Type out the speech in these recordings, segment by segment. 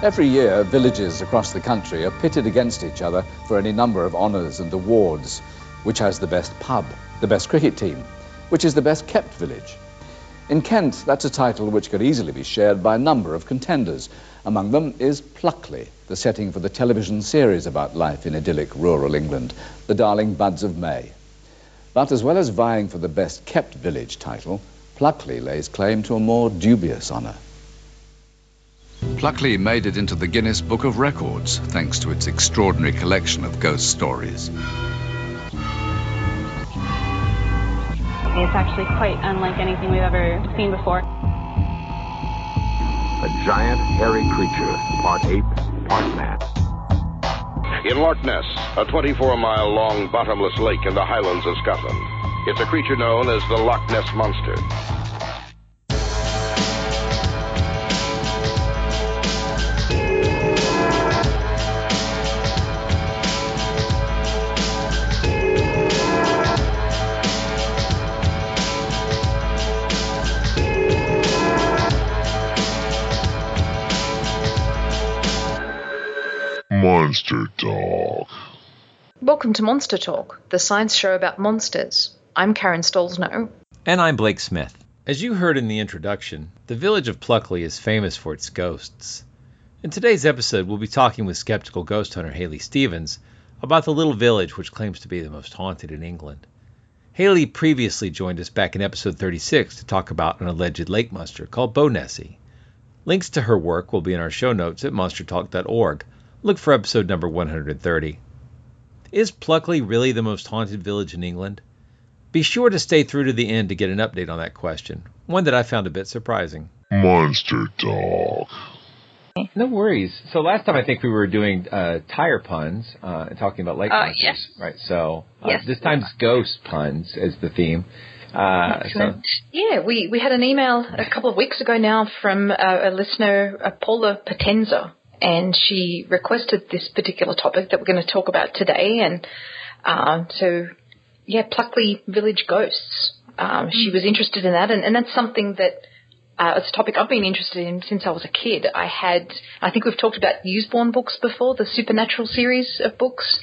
Every year, villages across the country are pitted against each other for any number of honours and awards. Which has the best pub, the best cricket team, which is the best kept village? In Kent, that's a title which could easily be shared by a number of contenders. Among them is Pluckley, the setting for the television series about life in idyllic rural England, The Darling Buds of May. But as well as vying for the best kept village title, Pluckley lays claim to a more dubious honour. Pluckley made it into the Guinness Book of Records thanks to its extraordinary collection of ghost stories. It's actually quite unlike anything we've ever seen before. A giant hairy creature, part ape, part man. In Loch Ness, a 24-mile long bottomless lake in the Highlands of Scotland. It's a creature known as the Loch Ness Monster. Monster Talk. Welcome to Monster Talk, the science show about monsters. I'm Karen Stollznow. And I'm Blake Smith. As you heard in the introduction, the village of Pluckley is famous for its ghosts. In today's episode, we'll be talking with skeptical ghost hunter Hayley Stevens about the little village which claims to be the most haunted in England. Hayley previously joined us back in episode 36 to talk about an alleged lake monster called Bonessie. Links to her work will be in our show notes at monstertalk.org. Look for episode number 130. Is Pluckley really the most haunted village in England? Be sure to stay through to the end to get an update on that question, one that I found a bit surprising. Monster Talk. No worries. So last time I think we were doing tire puns and talking about lake monsters. Yes. Right, so yes. This time's ghost puns is the theme. So. Yeah, we had an email a couple of weeks ago now from a listener, Paula Potenza. And she requested this particular topic that we're going to talk about today. And Pluckley Village Ghosts. She was interested in that. And that's something that it's a topic I've been interested in since I was a kid. I think we've talked about Usborne books before, the supernatural series of books.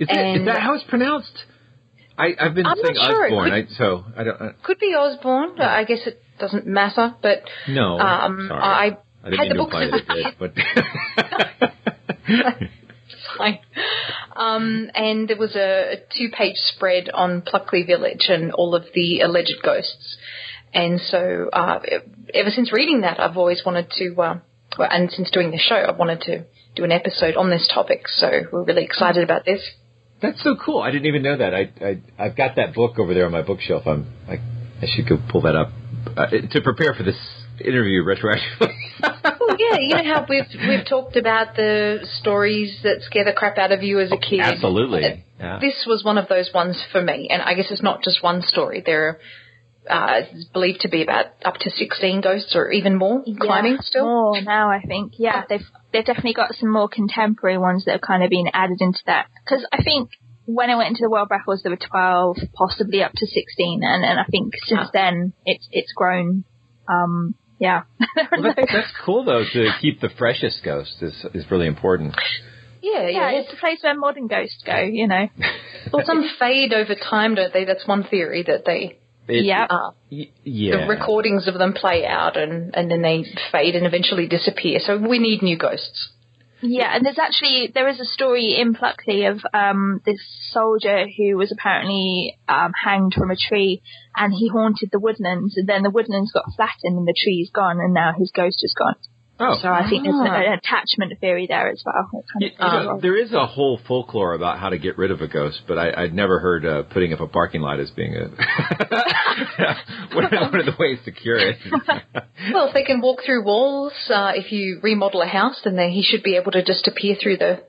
Is that how it's pronounced? I've been saying Usborne. Could be Osborne. Yeah. I guess it doesn't matter. But no, sorry. I didn't mean to apply it, but fine. And there was a two-page spread on Pluckley Village and all of the alleged ghosts. And so ever since reading that, I've always wanted to, and since doing the show, I wanted to do an episode on this topic. So we're really excited about this. That's so cool. I didn't even know that. I've got that book over there on my bookshelf. I should go pull that up to prepare for this interview retroactively. Well, yeah, you know how we've talked about the stories that scare the crap out of you as a kid. Absolutely. Yeah. This was one of those ones for me, and I guess it's not just one story. There are believed to be about up to 16 ghosts or even more climbing still. More now, I think. Yeah, they've definitely got some more contemporary ones that have kind of been added into that. Because I think when I went into the world records, there were 12, possibly up to 16, and I think since then it's grown. Yeah. Well, that's cool, though, to keep the freshest ghost is really important. Yeah. It's the place where modern ghosts go, you know. Well, some fade over time, don't they? That's one theory that they Yeah. The recordings of them play out and then they fade and eventually disappear. So we need new ghosts. Yeah, and there is a story in Pluckley of this soldier who was apparently hanged from a tree, and he haunted the woodlands, and then the woodlands got flattened and the tree's gone, and now his ghost is gone. Oh. So I think there's an attachment theory there as well. There is a whole folklore about how to get rid of a ghost, but I'd never heard putting up a parking lot as being one of the ways to cure it. Well, if they can walk through walls, if you remodel a house, then he should be able to just appear through the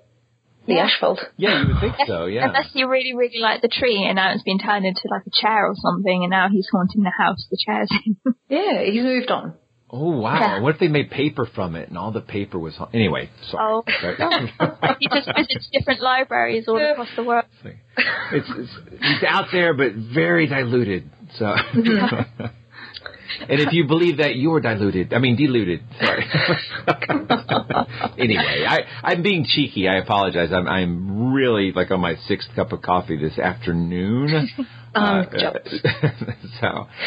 asphalt. Yeah, you would think so, yeah. Unless you really, really like the tree, and now it's been turned into like a chair or something, and now he's haunting the house, the chair's in. Yeah, he's moved on. Oh, wow. Yeah. What if they made paper from it and all the paper was... Anyway, sorry. Oh. He just visits different libraries all across the world. It's out there, but very diluted. So, yeah. And if you believe that, you're diluted. I mean, deluded. Sorry. Anyway, I'm being cheeky. I apologize. I'm really like on my 6th cup of coffee this afternoon. So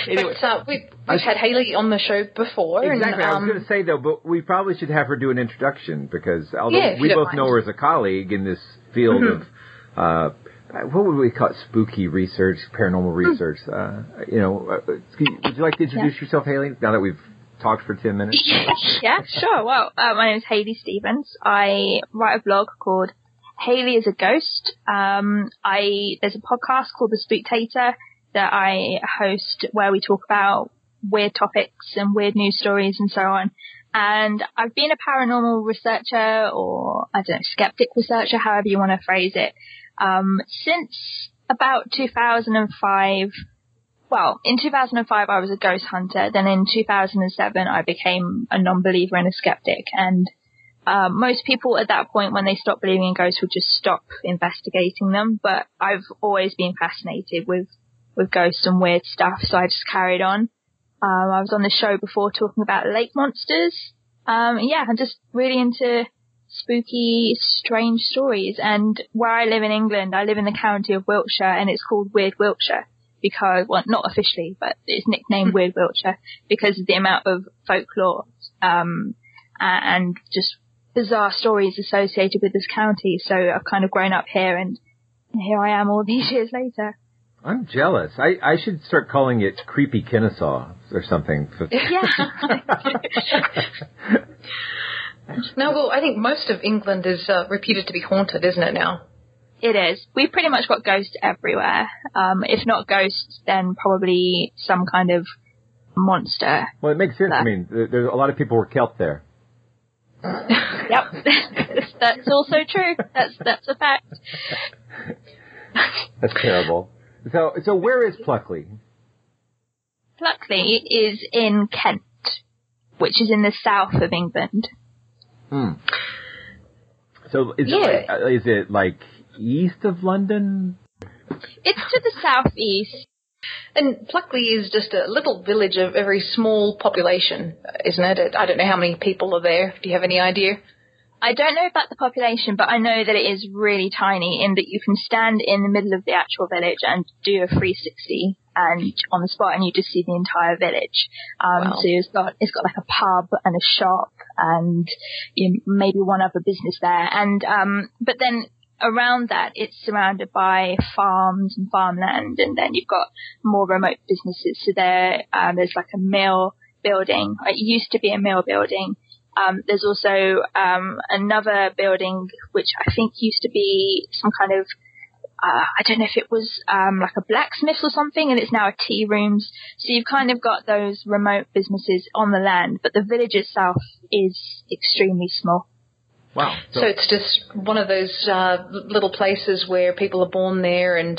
anyway, but, we've had Hayley on the show before. Exactly. And, I was going to say though, but we probably should have her do an introduction because although we both know her as a colleague in this field of what would we call it? Spooky research, paranormal research. Would you like to introduce yourself, Hayley? Now that we've talked for 10 minutes. Yeah, sure. Well, my name is Hayley Stevens. I write a blog called Hayley is a Ghost. There's a podcast called The Spooktator that I host where we talk about weird topics and weird news stories and so on. And I've been a paranormal researcher or, I don't know, skeptic researcher, however you want to phrase it, since about 2005. Well, in 2005, I was a ghost hunter. Then in 2007, I became a non-believer and a skeptic. And most people at that point, when they stop believing in ghosts, would just stop investigating them. But I've always been fascinated with ghosts and weird stuff, so I just carried on. I was on the show before talking about lake monsters. I'm just really into spooky, strange stories. And where I live in England, I live in the county of Wiltshire, and it's called Weird Wiltshire because, well, not officially, but it's nicknamed Weird Wiltshire because of the amount of folklore and just bizarre stories associated with this county. So I've kind of grown up here, and here I am all these years later. I'm jealous. I should start calling it Creepy Kennesaw or something. Yeah. No, well, I think most of England is reputed to be haunted, isn't it now? It is. We've pretty much got ghosts everywhere. If not ghosts, then probably some kind of monster. Well, it makes sense. I mean, there's a lot of people were killed there. Yep. That's also true. That's a fact. That's terrible. So where is Pluckley? Pluckley is in Kent, which is in the south of England. Hmm. So is it like east of London? It's to the southeast. And Pluckley is just a little village of a very small population, isn't it? I don't know how many people are there. Do you have any idea? I don't know about the population, but I know that it is really tiny in that you can stand in the middle of the actual village and do a 360 and on the spot, and you just see the entire village. So it's got like a pub and a shop and maybe one other business there. And but then around that, it's surrounded by farms and farmland, and then you've got more remote businesses. So there's like a mill building. It used to be a mill building. There's also another building which I think used to be some kind of, I don't know if it was like a blacksmith or something, and it's now a tea rooms. So you've kind of got those remote businesses on the land, but the village itself is extremely small. Wow. So it's just one of those little places where people are born there and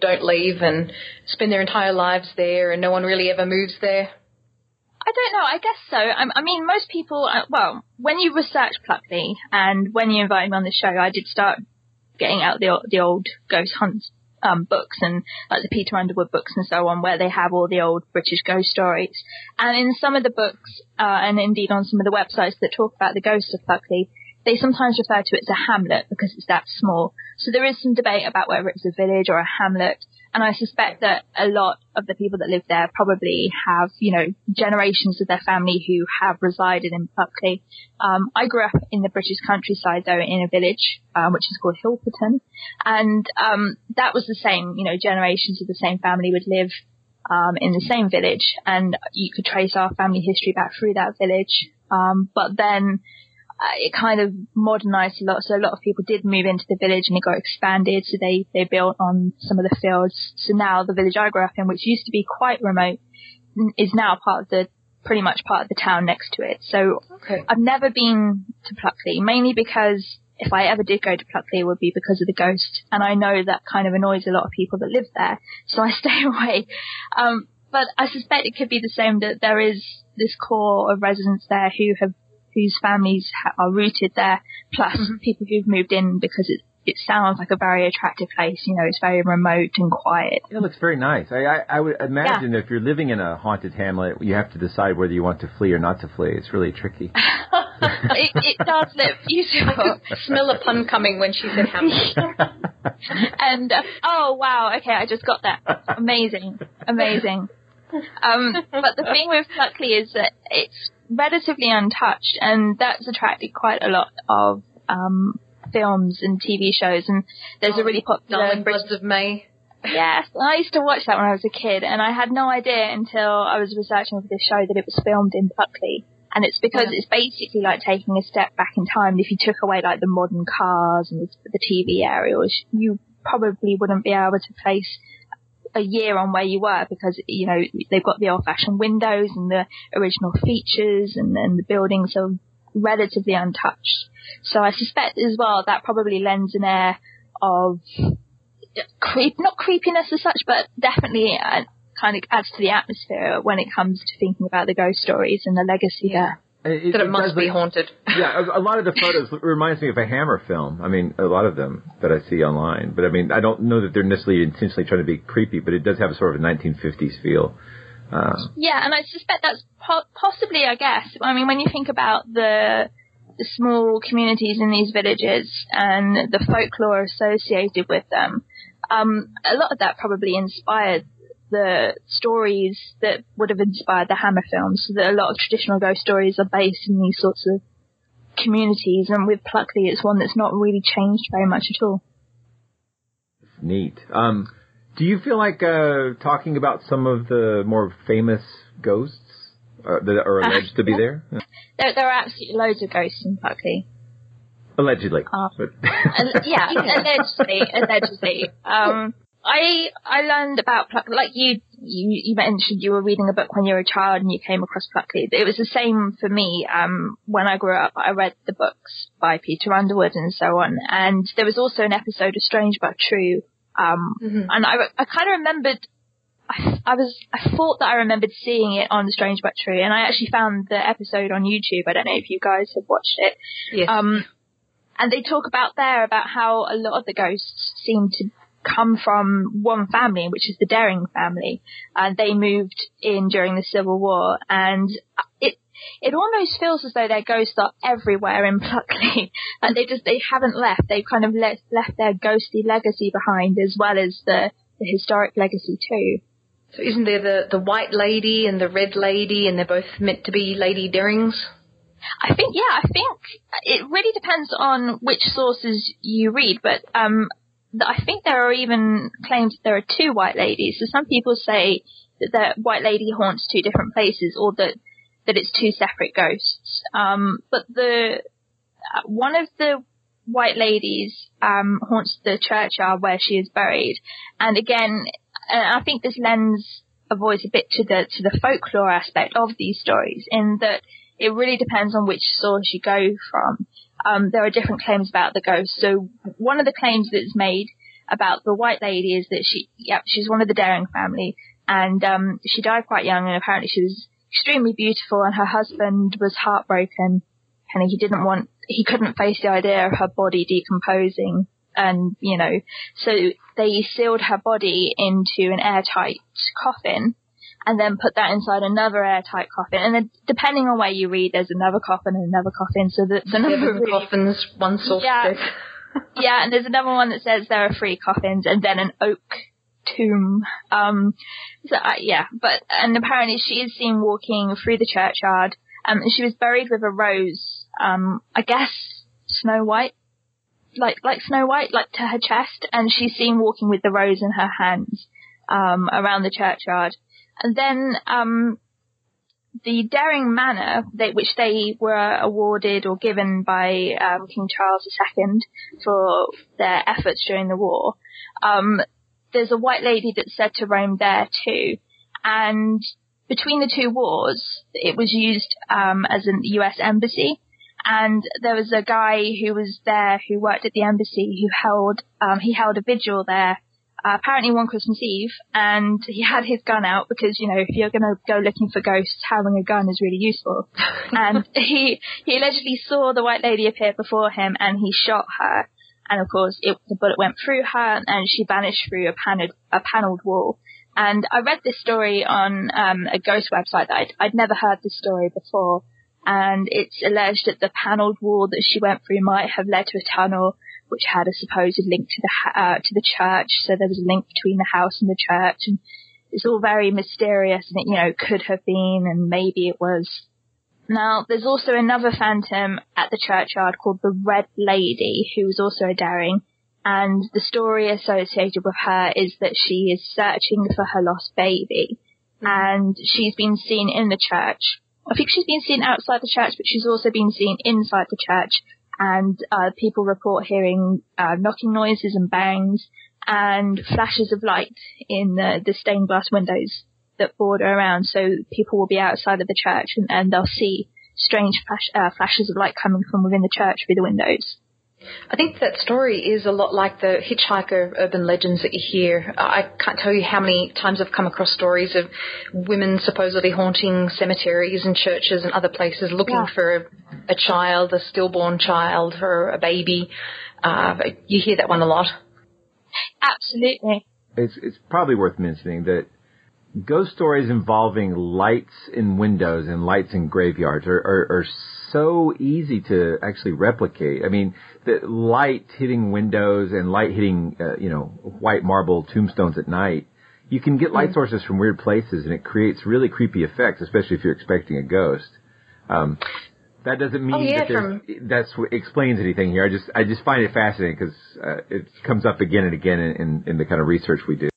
don't leave and spend their entire lives there, and no one really ever moves there. I don't know. I guess so. I mean, most people, when you research Pluckley and when you invited me on the show, I did start getting out the old ghost hunt books and like the Peter Underwood books and so on, where they have all the old British ghost stories. And in some of the books, and indeed on some of the websites that talk about the ghosts of Pluckley, they sometimes refer to it as a hamlet because it's that small. So there is some debate about whether it's a village or a hamlet. And I suspect that a lot of the people that live there probably have, you know, generations of their family who have resided in Pluckley. I grew up in the British countryside, though, in a village, which is called Hilperton. And that was the same, you know, generations of the same family would live in the same village. And you could trace our family history back through that village. But then it kind of modernized a lot, so a lot of people did move into the village and it got expanded, so they built on some of the fields. So now the village I grew up in, which used to be quite remote, is now pretty much part of the town next to it. So okay. I've never been to Pluckley, mainly because if I ever did go to Pluckley, it would be because of the ghost, and I know that kind of annoys a lot of people that live there, so I stay away. But I suspect it could be the same, that there is this core of residents there whose families are rooted there, plus mm-hmm. people who've moved in because it sounds like a very attractive place. You know, it's very remote and quiet. It looks very nice. I would imagine that if you're living in a haunted hamlet, you have to decide whether you want to flee or not to flee. It's really tricky. it does look beautiful. Smell a pun coming when she said hamlet. And, oh, wow, okay, I just got that. Amazing, amazing. But the thing with Pluckley is that it's relatively untouched, and that's attracted quite a lot of films and TV shows. And there's a really popular Darling Bloods of May. Yes, I used to watch that when I was a kid, and I had no idea until I was researching for this show that it was filmed in Pluckley. And it's because it's basically like taking a step back in time. If you took away like the modern cars and the TV aerials, you probably wouldn't be able to place a year on where you were, because, you know, they've got the old-fashioned windows and the original features, and then the buildings are relatively untouched. So I suspect as well that probably lends an air of not creepiness as such, but definitely kind of adds to the atmosphere when it comes to thinking about the ghost stories and the legacy there. It must be haunted. Yeah, a lot of the photos reminds me of a Hammer film. I mean, a lot of them that I see online. But, I mean, I don't know that they're necessarily intentionally trying to be creepy, but it does have a sort of a 1950s feel. Yeah, and I suspect that's possibly, I guess. I mean, when you think about the small communities in these villages and the folklore associated with them, a lot of that probably inspired the stories that would have inspired the Hammer films, so that a lot of traditional ghost stories are based in these sorts of communities, and with Pluckley it's one that's not really changed very much at all. That's neat. Do you feel like talking about some of the more famous ghosts that are alleged to be there? Yeah. There are absolutely loads of ghosts in Pluckley. Allegedly. Yeah, allegedly. I learned about Pluckley, like you mentioned you were reading a book when you were a child and you came across Pluckley. It was the same for me. When I grew up, I read the books by Peter Underwood and so on. And there was also an episode of Strange But True. Mm-hmm. And I kind of remembered, I thought that I remembered seeing it on Strange But True. And I actually found the episode on YouTube. I don't know if you guys have watched it. Yes. And they talk about how a lot of the ghosts seem to come from one family, which is the Daring family. They moved in during the Civil War, and it almost feels as though their ghosts are everywhere in Pluckley. And they haven't left. They've kind of left their ghostly legacy behind, as well as the historic legacy too. So isn't there the White Lady and the Red Lady, and they're both meant to be Lady Darings? I think it really depends on which sources you read, but I think there are even claims that there are two White Ladies. So some people say that the White Lady haunts two different places, or that it's two separate ghosts. But one of the White Ladies haunts the churchyard where she is buried. And again, I think this lends a voice a bit to the folklore aspect of these stories, in that it really depends on which source you go from. There are different claims about the ghost. So one of the claims that's made about the White Lady is that she's one of the Daring family, and she died quite young, and apparently she was extremely beautiful, and her husband was heartbroken, and he couldn't face the idea of her body decomposing, and, you know, so they sealed her body into an airtight coffin, and then put that inside another airtight coffin. And then, depending on where you read, there's another coffin and another coffin. So that's another coffins, one source. Yeah, and there's another one that says there are three coffins, and then an oak tomb. And apparently she is seen walking through the churchyard. And she was buried with a rose, I guess Snow White, like Snow White, like to her chest, and she's seen walking with the rose in her hands, around the churchyard. And then, the Daring Manor, which they were awarded or given by King Charles II for their efforts during the war, there's a white lady that's said to roam there too. And between the two wars, it was used as a US embassy. And there was a guy who was there who worked at the embassy who held a vigil there. Apparently one Christmas Eve, and he had his gun out because, you know, if you're going to go looking for ghosts, having a gun is really useful. And he allegedly saw the white lady appear before him, and he shot her. And, of course, the bullet went through her, and she vanished through a panelled wall. And I read this story on a ghost website that I'd never heard this story before. And it's alleged that the panelled wall that she went through might have led to a tunnel which had a supposed link to the church, so there was a link between the house and the church, and it's all very mysterious, and it, you know, could have been, and maybe it was. Now, there's also another phantom at the churchyard called the Red Lady, who was also a Daring, and the story associated with her is that she is searching for her lost baby, and she's been seen in the church. I think she's been seen outside the church, but she's also been seen inside the church. And people report hearing knocking noises and bangs and flashes of light in the stained glass windows that border around. So people will be outside of the church and they'll see strange flashes of light coming from within the church through the windows. I think that story is a lot like the hitchhiker urban legends that you hear. I can't tell you how many times I've come across stories of women supposedly haunting cemeteries and churches and other places looking for a child, a stillborn child, or a baby. You hear that one a lot. Absolutely. It's probably worth mentioning that ghost stories involving lights in windows and lights in graveyards are so easy to actually replicate. I mean, the light hitting windows and light hitting, white marble tombstones at night, you can get light sources from weird places, and it creates really creepy effects, especially if you're expecting a ghost. That doesn't mean that's what explains anything here. I just find it fascinating because it comes up again and again in the kind of research we do.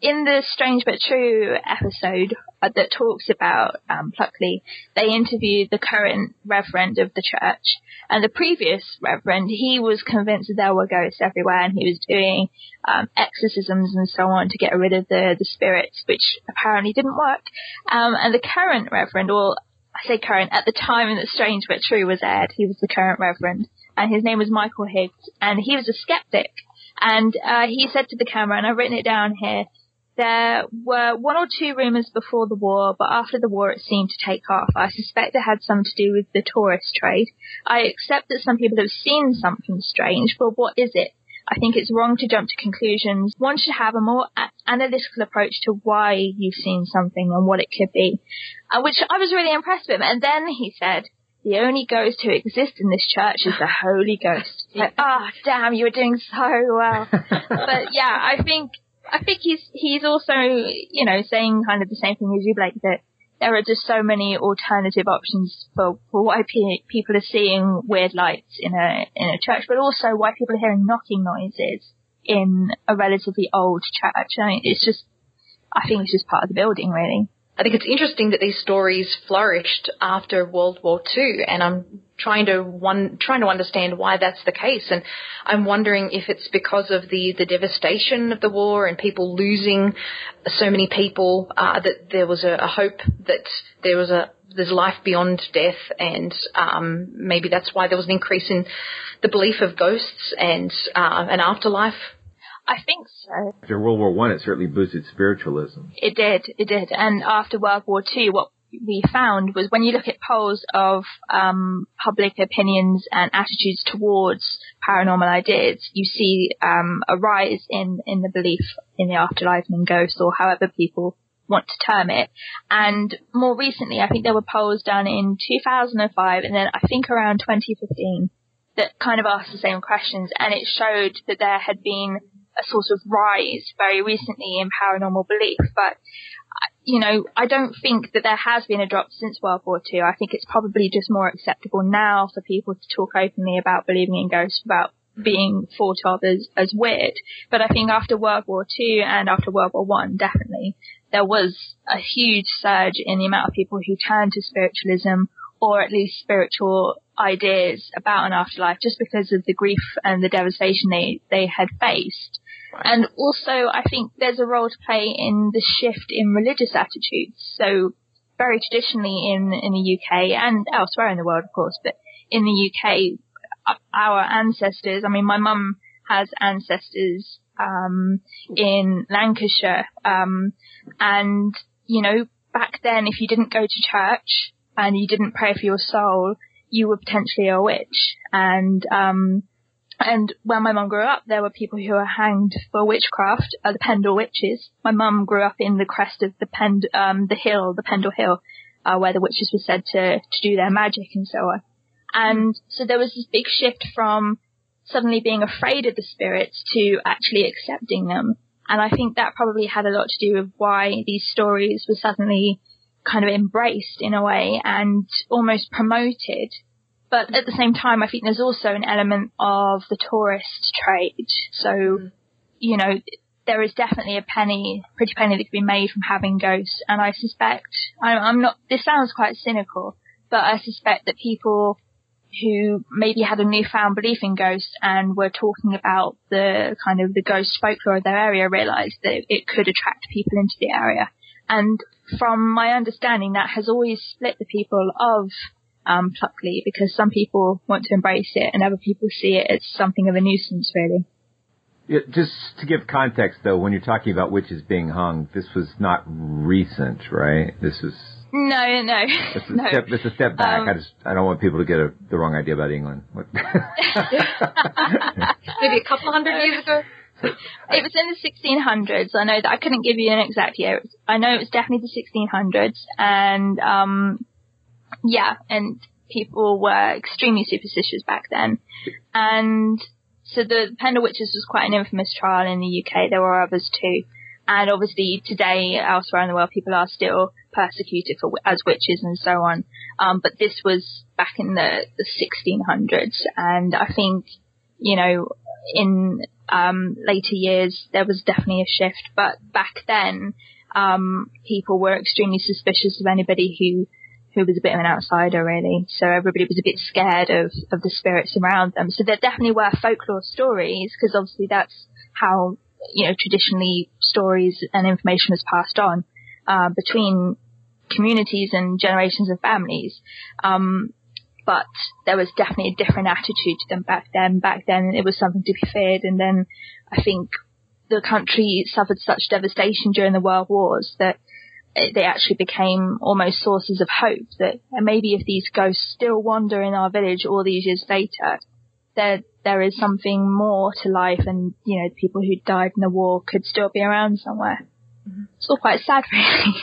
In the Strange But True episode that talks about Pluckley, they interviewed the current reverend of the church. And the previous reverend, he was convinced that there were ghosts everywhere, and he was doing exorcisms and so on to get rid of the spirits, which apparently didn't work. And the current reverend, or I say current, at the time that Strange But True was aired, he was the current reverend. And his name was Michael Higgs, and he was a skeptic. And he said to the camera, and I've written it down here, there were one or two rumours before the war, but after the war it seemed to take off. I suspect it had something to do with the tourist trade. I accept that some people have seen something strange, but what is it? I think it's wrong to jump to conclusions. One should have a more analytical approach to why you've seen something and what it could be, which I was really impressed with. And then he said, the only ghost who exists in this church is the Holy Ghost. Like, oh, damn, you were doing so well. But, yeah, I think he's also, you know, saying kind of the same thing as you, Blake, that there are just so many alternative options for why people are seeing weird lights in a church, but also why people are hearing knocking noises in a relatively old church. I mean, I think it's just part of the building, really. I think it's interesting that these stories flourished after World War II, and I'm trying to understand why that's the case. And I'm wondering if it's because of the devastation of the war and people losing so many people, that there was a hope that there's life beyond death, and maybe that's why there was an increase in the belief of ghosts and an afterlife. I think so. After World War One, it certainly boosted spiritualism. It did. And after World War Two, what we found was when you look at polls of public opinions and attitudes towards paranormal ideas, you see a rise in the belief in the afterlife and in ghosts, or however people want to term it. And more recently, I think there were polls done in 2005 and then I think around 2015 that kind of asked the same questions, and it showed that there had been a sort of rise very recently in paranormal belief, but, you know, I don't think that there has been a drop since World War II. I think it's probably just more acceptable now for people to talk openly about believing in ghosts, about being thought of as weird. But I think after World War II and after World War I, definitely, there was a huge surge in the amount of people who turned to spiritualism, or at least spiritual ideas about an afterlife, just because of the grief and the devastation they had faced. And also, I think there's a role to play in the shift in religious attitudes. So very traditionally in the UK, and elsewhere in the world, of course, but in the UK, our ancestors, I mean, my mum has ancestors in Lancashire, and, you know, back then, if you didn't go to church and you didn't pray for your soul, you were potentially a witch. And when my mum grew up, there were people who were hanged for witchcraft, the Pendle witches. My mum grew up in the crest of the Pendle Hill, where the witches were said to do their magic and so on. And so there was this big shift from suddenly being afraid of the spirits to actually accepting them. And I think that probably had a lot to do with why these stories were suddenly kind of embraced in a way and almost promoted. But at the same time, I think there's also an element of the tourist trade. So, you know, there is definitely a pretty penny that could be made from having ghosts. And I suspect, I'm not, this sounds quite cynical, but I suspect that people who maybe had a newfound belief in ghosts and were talking about the kind of the ghost folklore of their area realised that it could attract people into the area. And from my understanding, that has always split the people of Pluckley, because some people want to embrace it and other people see it as something of a nuisance, really. Yeah, just to give context, though, when you're talking about witches being hung, this was not recent, right? This was... No. It's a step back. I don't want people to get the wrong idea about England. Maybe a couple hundred years ago? It was in the 1600s. I know that I couldn't give you an exact year. I know it was definitely the 1600s. And, and people were extremely superstitious back then. And so the Pendle Witches was quite an infamous trial in the UK. There were others too. And obviously today, elsewhere in the world, people are still persecuted as witches and so on. But this was back in the 1600s. And I think, you know, in later years, there was definitely a shift. But back then, people were extremely suspicious of anybody who was a bit of an outsider, really. So everybody was a bit scared of the spirits around them. So there definitely were folklore stories, because obviously that's how, you know, traditionally stories and information was passed on between communities and generations of families. But there was definitely a different attitude to them back then. Back then it was something to be feared. And then I think the country suffered such devastation during the World Wars that they actually became almost sources of hope that maybe if these ghosts still wander in our village all these years later, there is something more to life, and, you know, people who died in the war could still be around somewhere. Mm-hmm. It's all quite sad, really.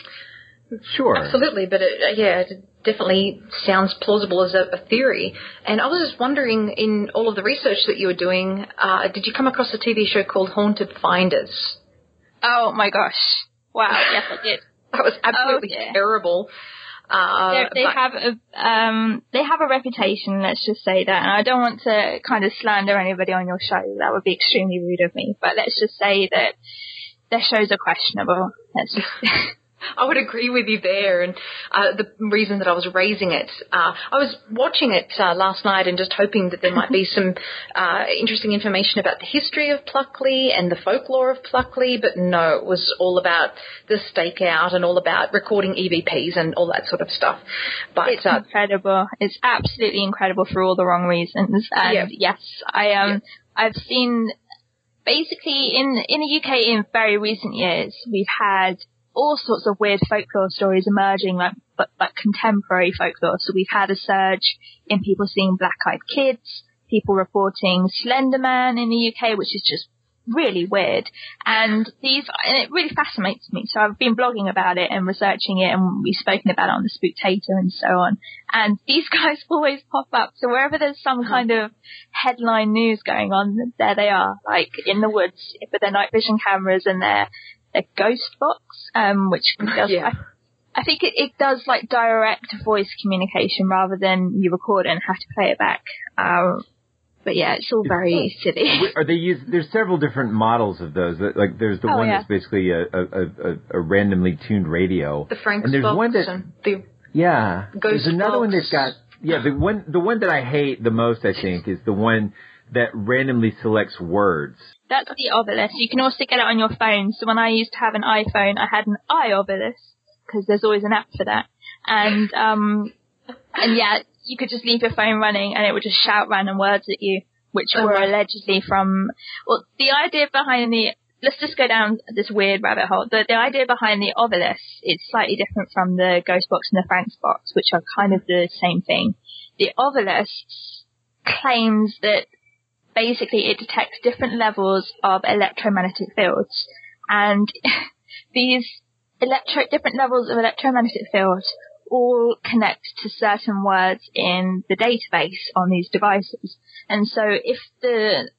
Sure. Absolutely, but it definitely sounds plausible as a theory. And I was just wondering, in all of the research that you were doing, did you come across a TV show called Haunted Finders? Oh, my gosh. Wow, yes, I did. That was absolutely terrible. They have a reputation, let's just say that, and I don't want to kind of slander anybody on your show, that would be extremely rude of me, but let's just say that their shows are questionable. I would agree with you there, and the reason that I was raising it, I was watching it last night and just hoping that there might be some interesting information about the history of Pluckley and the folklore of Pluckley, but no, it was all about the stakeout and all about recording EVPs and all that sort of stuff. But it's incredible. It's absolutely incredible for all the wrong reasons. And yes, I've seen basically in the UK in very recent years we've had all sorts of weird folklore stories emerging, but contemporary folklore. So we've had a surge in people seeing black-eyed kids, people reporting Slender Man in the UK, which is just really weird. And it really fascinates me. So I've been blogging about it and researching it, and we've spoken about it on the Spooktator and so on. And these guys always pop up. So wherever there's some kind of headline news going on, there they are, like in the woods with their night vision cameras and their ghost box, which does. Yeah. I think it does like direct voice communication rather than you record it and have to play it back. But yeah, it's all very silly. There's several different models of those. Like there's the one that's basically a randomly tuned radio. The Frank's box. And there's one that, Ghost there's another box. One that's got, the one that I hate the most, I think, is the one that randomly selects words. That's the obelisk. You can also get it on your phone. So when I used to have an iPhone, I had an iObelisk. Because there's always an app for that. And yeah, you could just leave your phone running and it would just shout random words at you, which were allegedly from... Well, the idea behind the... Let's just go down this weird rabbit hole. The idea behind the obelisk is slightly different from the ghost box and the Frank's box, which are kind of the same thing. The obelisk claims that basically it detects different levels of electromagnetic fields. And these... different levels of electromagnetic fields all connect to certain words in the database on these devices. And so if the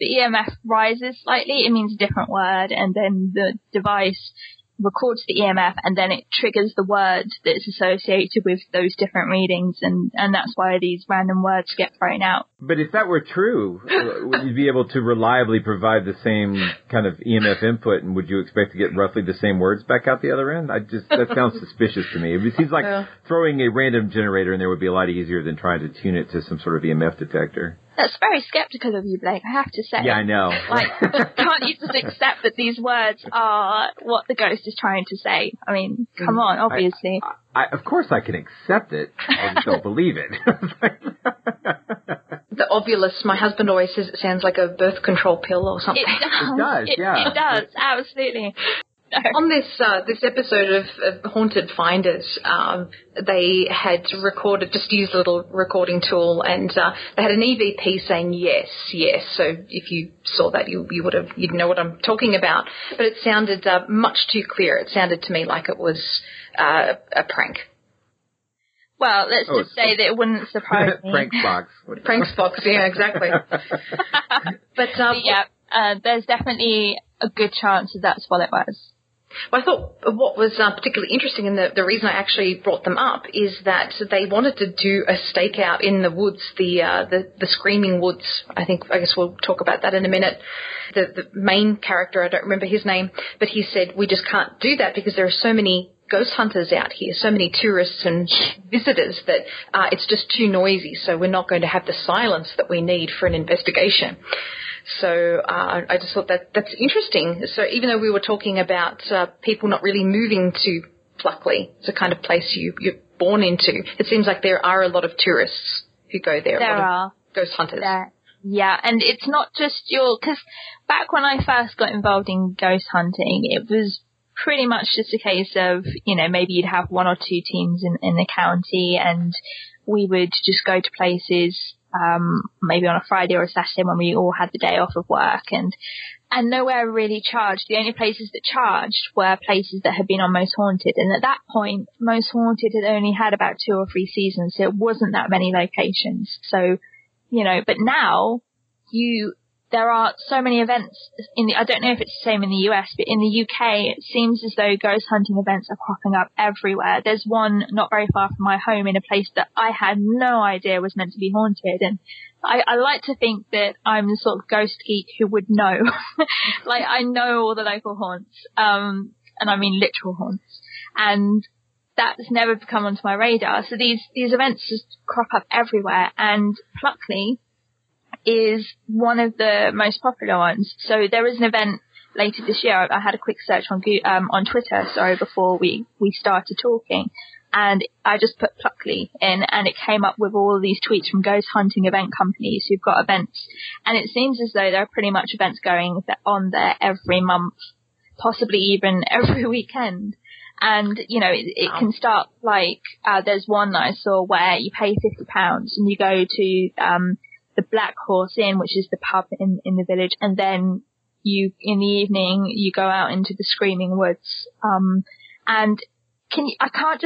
EMF rises slightly, it means a different word, and then the device records the EMF, and then it triggers the word that's associated with those different readings, and that's why these random words get thrown out. But if that were true, would you be able to reliably provide the same kind of EMF input, and would you expect to get roughly the same words back out the other end? That sounds suspicious to me. It seems like throwing a random generator in there would be a lot easier than trying to tune it to some sort of EMF detector. That's very skeptical of you, Blake, I have to say. Yeah, I know. Like, can't you just accept that these words are what the ghost is trying to say? I mean, come on, obviously. I of course I can accept it. I just don't believe it. The obelisk, my husband always says it sounds like a birth control pill or something. It does. It does, absolutely. No. On this episode of Haunted Finders, they had recorded, just used a little recording tool, and they had an EVP saying yes, yes. So if you saw that, you would have, you'd know what I'm talking about. But it sounded much too clear. It sounded to me like it was a prank. Well, let's just say that it wouldn't surprise me. Prank's box, yeah, exactly. but there's definitely a good chance that's what it was. Well, I thought what was particularly interesting, and the reason I actually brought them up, is that they wanted to do a stakeout in the woods, the Screaming Woods. I guess we'll talk about that in a minute. The main character, I don't remember his name, but he said, we just can't do that because there are so many ghost hunters out here, so many tourists and visitors that it's just too noisy, so we're not going to have the silence that we need for an investigation. So I just thought that's interesting. So even though we were talking about people not really moving to Pluckley, it's a kind of place you're born into, it seems like there are a lot of tourists who go there. There are. Ghost hunters. Yeah, and it's not just because back when I first got involved in ghost hunting, it was pretty much just a case of, maybe you'd have one or two teams in the county, and we would just go to places maybe on a Friday or a Saturday when we all had the day off of work, and nowhere really charged. The only places that charged were places that had been on Most Haunted, and at that point Most Haunted had only had about 2 or 3 seasons, so it wasn't that many locations. So but now there are so many events I don't know if it's the same in the US, but in the UK it seems as though ghost hunting events are popping up everywhere. There's one not very far from my home in a place that I had no idea was meant to be haunted, and I like to think that I'm the sort of ghost geek who would know. Like, I know all the local haunts, and I mean literal haunts, and that's never come onto my radar. So these events just crop up everywhere, and Pluckley is one of the most popular ones. So there is an event later this year. I had a quick search on Twitter, before we started talking, and I just put Pluckley in, and it came up with all these tweets from ghost hunting event companies who've got events, and it seems as though there are pretty much events going on there every month, possibly even every weekend. And, it can start like, there's one that I saw where you pay £50 and you go to the Black Horse Inn, which is the pub in the village, and then you, in the evening, you go out into the Screaming Woods. And I can't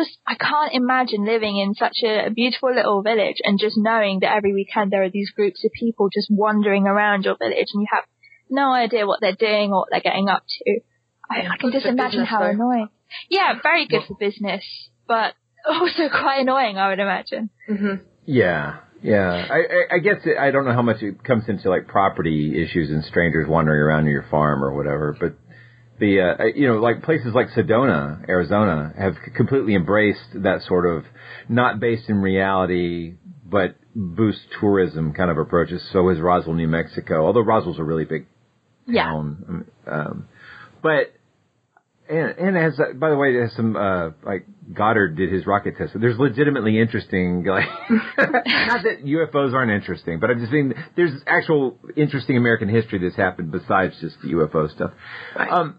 imagine living in such a beautiful little village and just knowing that every weekend there are these groups of people just wandering around your village and you have no idea what they're doing or what they're getting up to. I can just imagine how annoying. Yeah, very good for business, but also quite annoying, I would imagine. Mm-hmm. Yeah. Yeah, I guess I don't know how much it comes into like property issues and strangers wandering around your farm or whatever, but the like places like Sedona, Arizona, have completely embraced that sort of not based in reality but boost tourism kind of approaches. So is Roswell, New Mexico, although Roswell's a really big town, but. And as by the way, there's some like Goddard did his rocket test. There's legitimately interesting, like not that UFOs aren't interesting, but I'm just saying there's actual interesting American history that's happened besides just the UFO stuff. Right.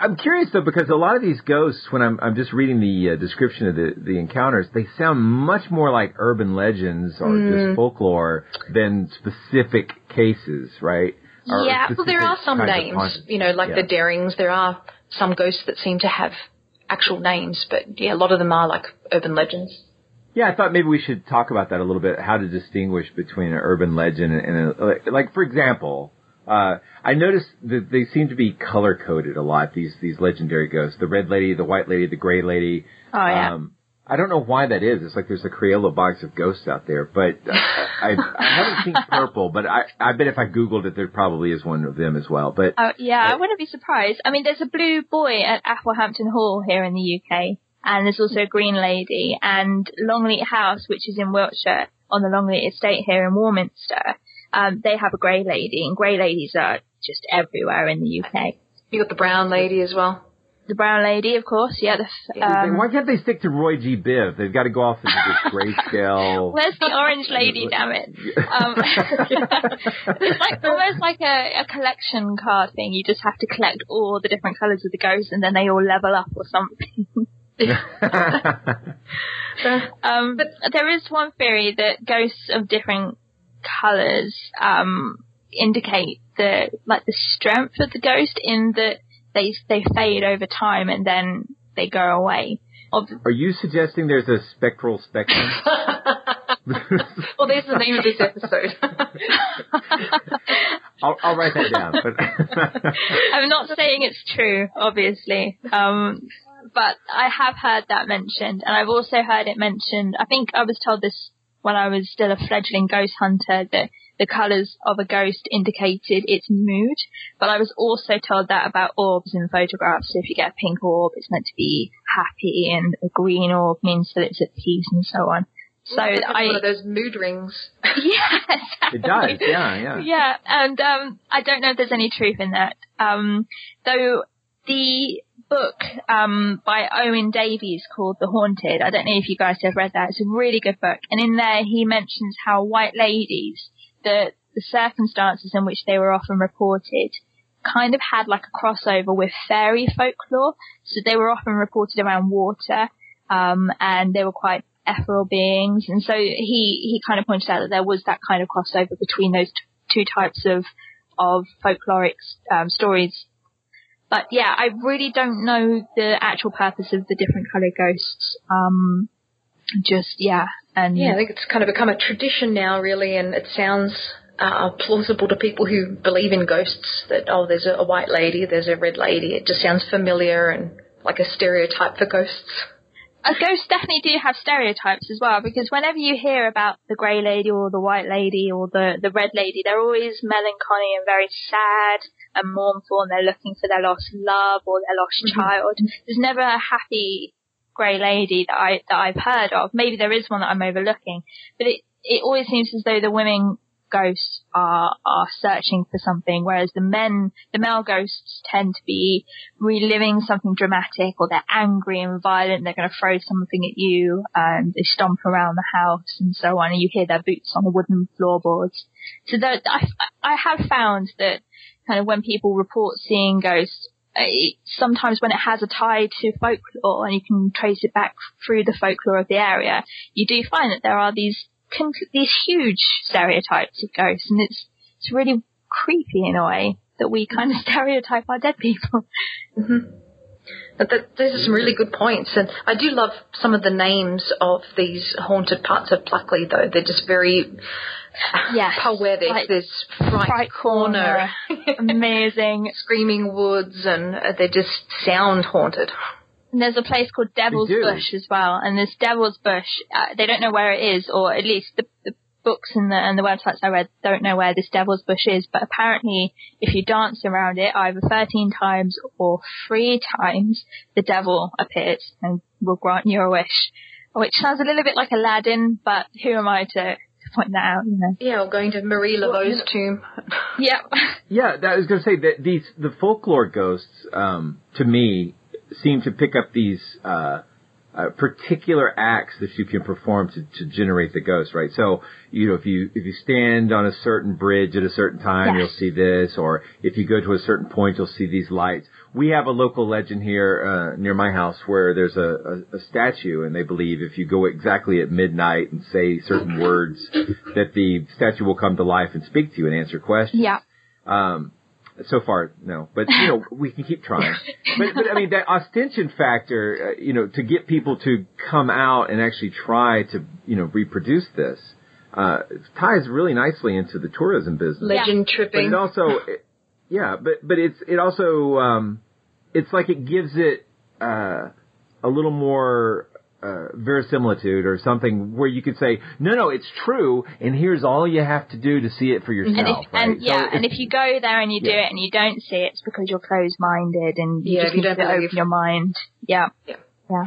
I'm curious though, because a lot of these ghosts, when I'm just reading the description of the encounters, they sound much more like urban legends or just folklore than specific cases, right? Yeah, well, there are some names, the Darings. There are some ghosts that seem to have actual names, but yeah, a lot of them are like urban legends. Yeah, I thought maybe we should talk about that a little bit, how to distinguish between an urban legend and like, for example, I noticed that they seem to be color-coded a lot, these legendary ghosts. The red lady, the white lady, the gray lady. Oh, yeah. I don't know why that is. It's like there's a Crayola box of ghosts out there, but I haven't seen purple, but I bet if I Googled it, there probably is one of them as well. But I wouldn't be surprised. I mean, there's a blue boy at Applehampton Hall here in the UK, and there's also a green lady, and Longleat House, which is in Wiltshire, on the Longleat Estate here in Warminster, they have a grey lady, and grey ladies are just everywhere in the UK. You got the brown lady as well. The brown lady, of course, yeah. Why can't they stick to Roy G. Biv? They've got to go off into this grayscale. Where's the orange lady, damn it? It's like, almost like a collection card thing. You just have to collect all the different colours of the ghosts and then they all level up or something. But there is one theory that ghosts of different colours indicate the strength of the ghost in that they fade over time and then they go away. Are you suggesting there's a spectral spectrum? Well, there's the name of this episode. I'll write that down. But I'm not saying it's true, obviously. But I have heard that mentioned. And I've also heard it mentioned, I think I was told this when I was still a fledgling ghost hunter, that the colours of a ghost indicated its mood, but I was also told that about orbs in photographs. So if you get a pink orb, it's meant to be happy, and a green orb means that it's at peace and so on. So it's one of those mood rings. Yeah, exactly. It does, yeah. Yeah, and I don't know if there's any truth in that. Though the book by Owen Davies called The Haunted, I don't know if you guys have read that, it's a really good book, and in there he mentions how white ladies, the circumstances in which they were often reported kind of had like a crossover with fairy folklore. So they were often reported around water, and they were quite ethereal beings. And so he kind of pointed out that there was that kind of crossover between those two types of folkloric stories. But yeah, I really don't know the actual purpose of the different coloured ghosts. I think it's kind of become a tradition now, really, and it sounds plausible to people who believe in ghosts that, oh, there's a white lady, there's a red lady. It just sounds familiar and like a stereotype for ghosts. Ghosts definitely do have stereotypes as well, because whenever you hear about the grey lady or the white lady or the red lady, they're always melancholy and very sad and mournful, and they're looking for their lost love or their lost child. There's never a happy grey lady that I've heard of. Maybe there is one that I'm overlooking, but it always seems as though the women ghosts are searching for something, whereas the male ghosts tend to be reliving something dramatic, or they're angry and violent, they're going to throw something at you, and they stomp around the house and so on, and you hear their boots on the wooden floorboards. So that I have found that kind of when people report seeing ghosts, sometimes when it has a tie to folklore and you can trace it back through the folklore of the area, you do find that there are these these huge stereotypes of ghosts, and it's really creepy in a way that we kind of stereotype our dead people. Mm-hmm. Those are some really good points, and I do love some of the names of these haunted parts of Pluckley, though. They're just very poetic. Like, there's Fright Corner. Amazing. Screaming Woods, and they just sound haunted. And there's a place called Devil's Bush as well, and there's Devil's Bush. They don't know where it is, or at least the books and the websites I read don't know where this Devil's Bush is, but apparently if you dance around it either 13 times or 3 times, the devil appears and will grant you a wish, which sounds a little bit like Aladdin, but who am I to point that out, you know? Yeah, or going to Marie Laveau's tomb. Yeah. Yeah, I was going to say that the folklore ghosts, to me, seem to pick up these particular acts that you can perform to generate the ghost, right? So, you know, if you stand on a certain bridge at a certain time, yes, you'll see this, or if you go to a certain point, you'll see these lights. We have a local legend here near my house where there's a statue, and they believe if you go exactly at midnight and say certain words, that the statue will come to life and speak to you and answer questions. Yeah. So far, no. But, you know, we can keep trying. But I mean, that ostension factor, you know, to get people to come out and actually try to, you know, reproduce this, ties really nicely into the tourism business. Legend tripping. But it also, it's like it gives it a little more verisimilitude or something where you could say, no, it's true, and here's all you have to do to see it for yourself. If you go there and you do it and you don't see it, it's because you're closed-minded and you just need to open your mind. Yeah. Yeah. Yeah.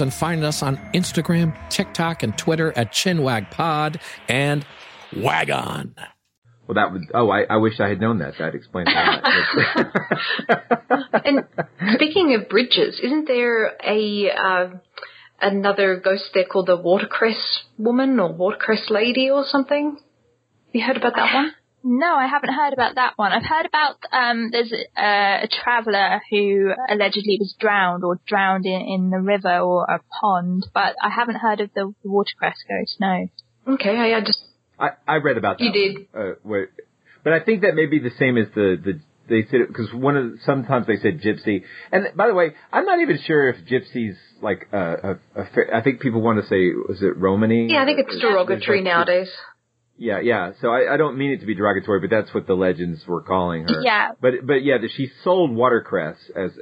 and find us on Instagram, TikTok, and Twitter at ChinwagPod and Wagon. Well, that would. Oh, I wish I had known that. That explains that. And speaking of bridges, isn't there a another ghost there called the Watercress Woman or Watercress Lady or something? You heard about that one? No, I haven't heard about that one. I've heard about there's a traveller who allegedly was drowned in the river or a pond, but I haven't heard of the watercress ghost, no. Okay, I read about that. You did. But I think that may be the same as the they said, because sometimes they said gypsy. And by the way, I'm not even sure if gypsy's like I think people want to say, was it Romany? Yeah, I think it's derogatory nowadays. Yeah. So I don't mean it to be derogatory, but that's what the legends were calling her. Yeah. But yeah, she sold watercress as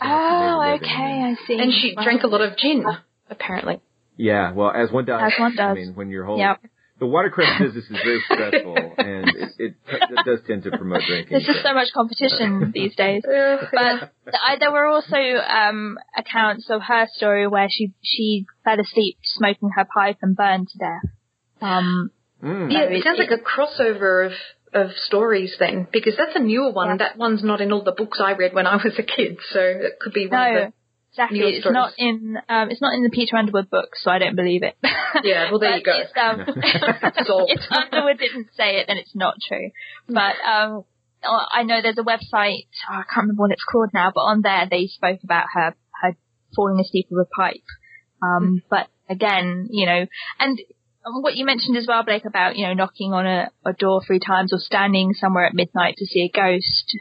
oh, okay, I see. And she drank a lot of gin, apparently. Yeah. Well, as one does. I mean, when you're whole. Yep. The watercress business is very stressful, and it does tend to promote drinking. There's just so much competition these days. But there were also accounts of her story where she fell asleep smoking her pipe and burned to death. Yeah, it sounds like a crossover of stories then, because that's a newer one. Yeah. That one's not in all the books I read when I was a kid, so it could be one of the exactly. Newer stories. It's not in the Peter Underwood book, so I don't believe it. Yeah, well, there you go. If Underwood didn't say it, then it's not true. But I know there's a website, oh, I can't remember what it's called now, but on there they spoke about her falling asleep with a pipe. But again, you know, and what you mentioned as well, Blake, about, you know, knocking on a door 3 times or standing somewhere at midnight to see a ghost,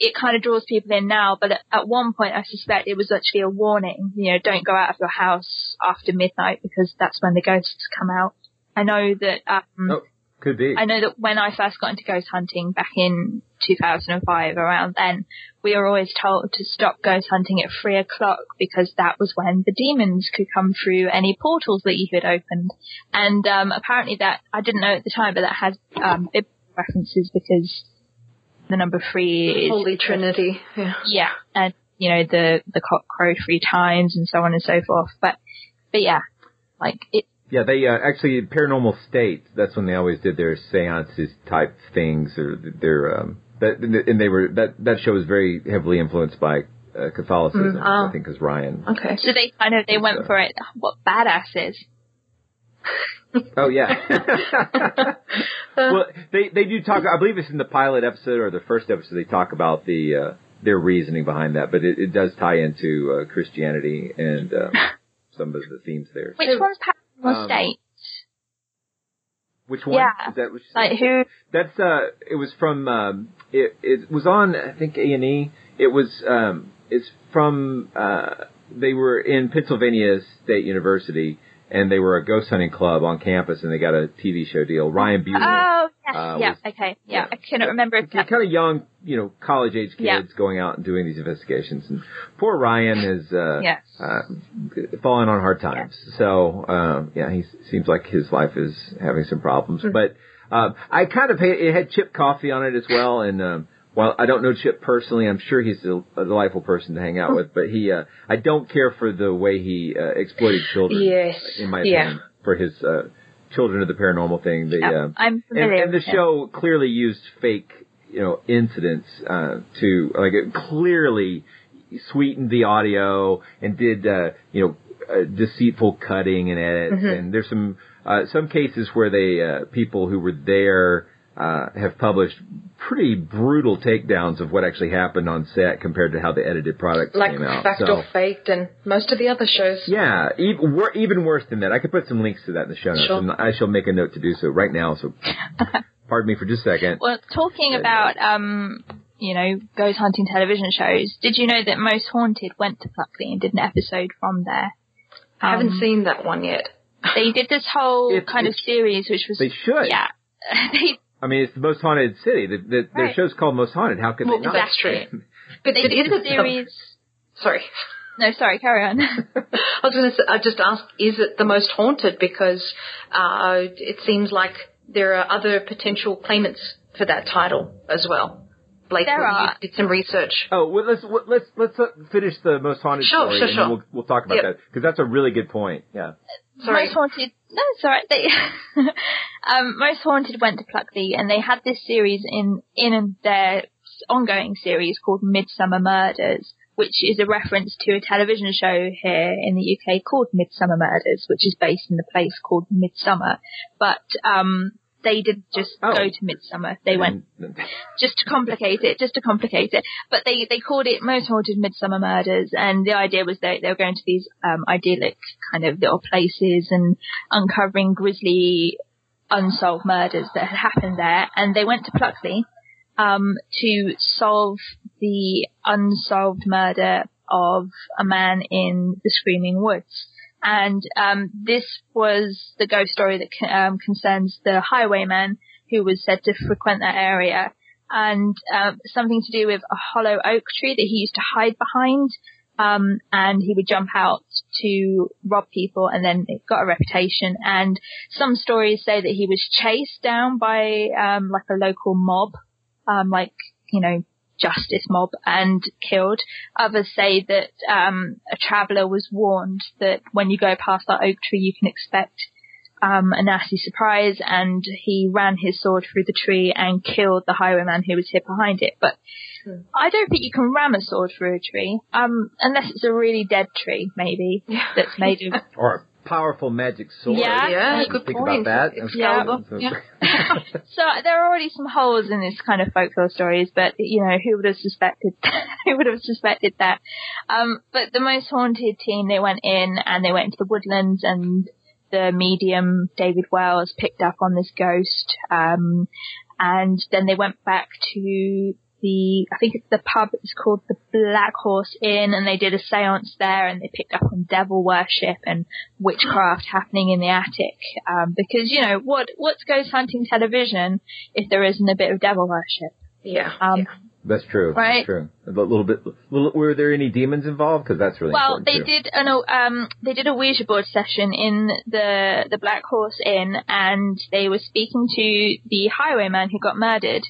it kind of draws people in now, but at one point I suspect it was actually a warning, you know, don't go out of your house after midnight because that's when the ghosts come out. I know that... could be. I know that when I first got into ghost hunting back in 2005, around then, we were always told to stop ghost hunting at 3 o'clock because that was when the demons could come through any portals that you had opened. And apparently that, I didn't know at the time, but that has biblical references because the number 3 is... Holy Trinity. Yeah. And, you know, the cock crowed 3 times and so on and so forth. But yeah, like it... Yeah, they actually, Paranormal State, that's when they always did their seances type things, or their, that show was very heavily influenced by Catholicism, I think, because Ryan. Okay. So they kind of, they went for it, what badasses. Oh, yeah. Well, they do talk, I believe it's in the pilot episode or the first episode, they talk about the, their reasoning behind that, but it does tie into Christianity and some of the themes there. Which one's Paranormal State? Which one? Yeah. Is that what you said? Like who? That's, it was from, it was on, I think, A&E. It was, it's from, they were in Pennsylvania State University, and they were a ghost hunting club on campus, and they got a TV show deal. Ryan Buell. Oh, yes, yeah. I cannot remember if that... Kind of young, you know, college-age kids going out and doing these investigations. And poor Ryan is falling on hard times. Yeah. So, he seems like his life is having some problems. Mm-hmm. But I kind of... It had Chip Coffey on it as well, and... Well, I don't know Chip personally. I'm sure he's a delightful person to hang out with, but he, I don't care for the way he exploited children. Yes. In my opinion, for his Children of the Paranormal thing. I'm familiar. And the show clearly used fake, you know, incidents to, like, it clearly sweetened the audio and did, deceitful cutting and edits. Mm-hmm. And there's some cases where they, people who were there, have published pretty brutal takedowns of what actually happened on set compared to how the edited product came out. Like Fact or Faked and most of the other shows. Yeah, even worse than that. I could put some links to that in the show notes. Sure. And I shall make a note to do so right now, so pardon me for just a second. Well, talking about, ghost hunting television shows, did you know that Most Haunted went to Pluckley and did an episode from there? I haven't seen that one yet. They did this whole kind of series, which was... They should. Yeah. I mean, it's the most haunted city. Their show's called Most Haunted. How could they not? That's true. But it is a series. Sorry. No, sorry. Carry on. I just asked, is it the most haunted? Because it seems like there are other potential claimants for that title as well. Blake, you did some research. Oh, well, let's finish the Most Haunted story. Sure. And we'll talk about that because that's a really good point. Yeah. Sorry. Most Haunted. No, it's all right. They, Most Haunted went to Pluckley, and they had this series in their ongoing series called Midsummer Murders, which is a reference to a television show here in the UK called Midsummer Murders, which is based in a place called Midsummer. But they didn't just go to Midsummer. They went just to complicate it. But they called it Most Haunted Midsummer Murders, and the idea was that they were going to these idyllic kind of little places and uncovering grisly unsolved murders that had happened there. And they went to Pluckley to solve the unsolved murder of a man in the Screaming Woods. And this was the ghost story that concerns the highwayman who was said to frequent that area, and something to do with a hollow oak tree that he used to hide behind, and he would jump out to rob people, and then it got a reputation. And some stories say that he was chased down by a local mob, justice mob, and killed. Others say that a traveller was warned that when you go past that oak tree you can expect a nasty surprise, and he ran his sword through the tree and killed the highwayman who was hid behind it. But I don't think you can ram a sword through a tree, unless it's a really dead tree, maybe, that's made of... Or a powerful magic sword. Yeah, good think point. About that. Yeah. So there are already some holes in this kind of folklore stories, but you know, who would have suspected that? But the Most Haunted team, they went in and they went into the woodlands, and the medium David Wells picked up on this ghost, and then they went back to the pub. It's called the Black Horse Inn, and they did a séance there, and they picked up on devil worship and witchcraft happening in the attic. Because you know, what's ghost hunting television if there isn't a bit of devil worship? Yeah, that's true. Right? That's true. Were there any demons involved? Because that's really important. Well, they did a Ouija board session in the Black Horse Inn, and they were speaking to the highwayman who got murdered.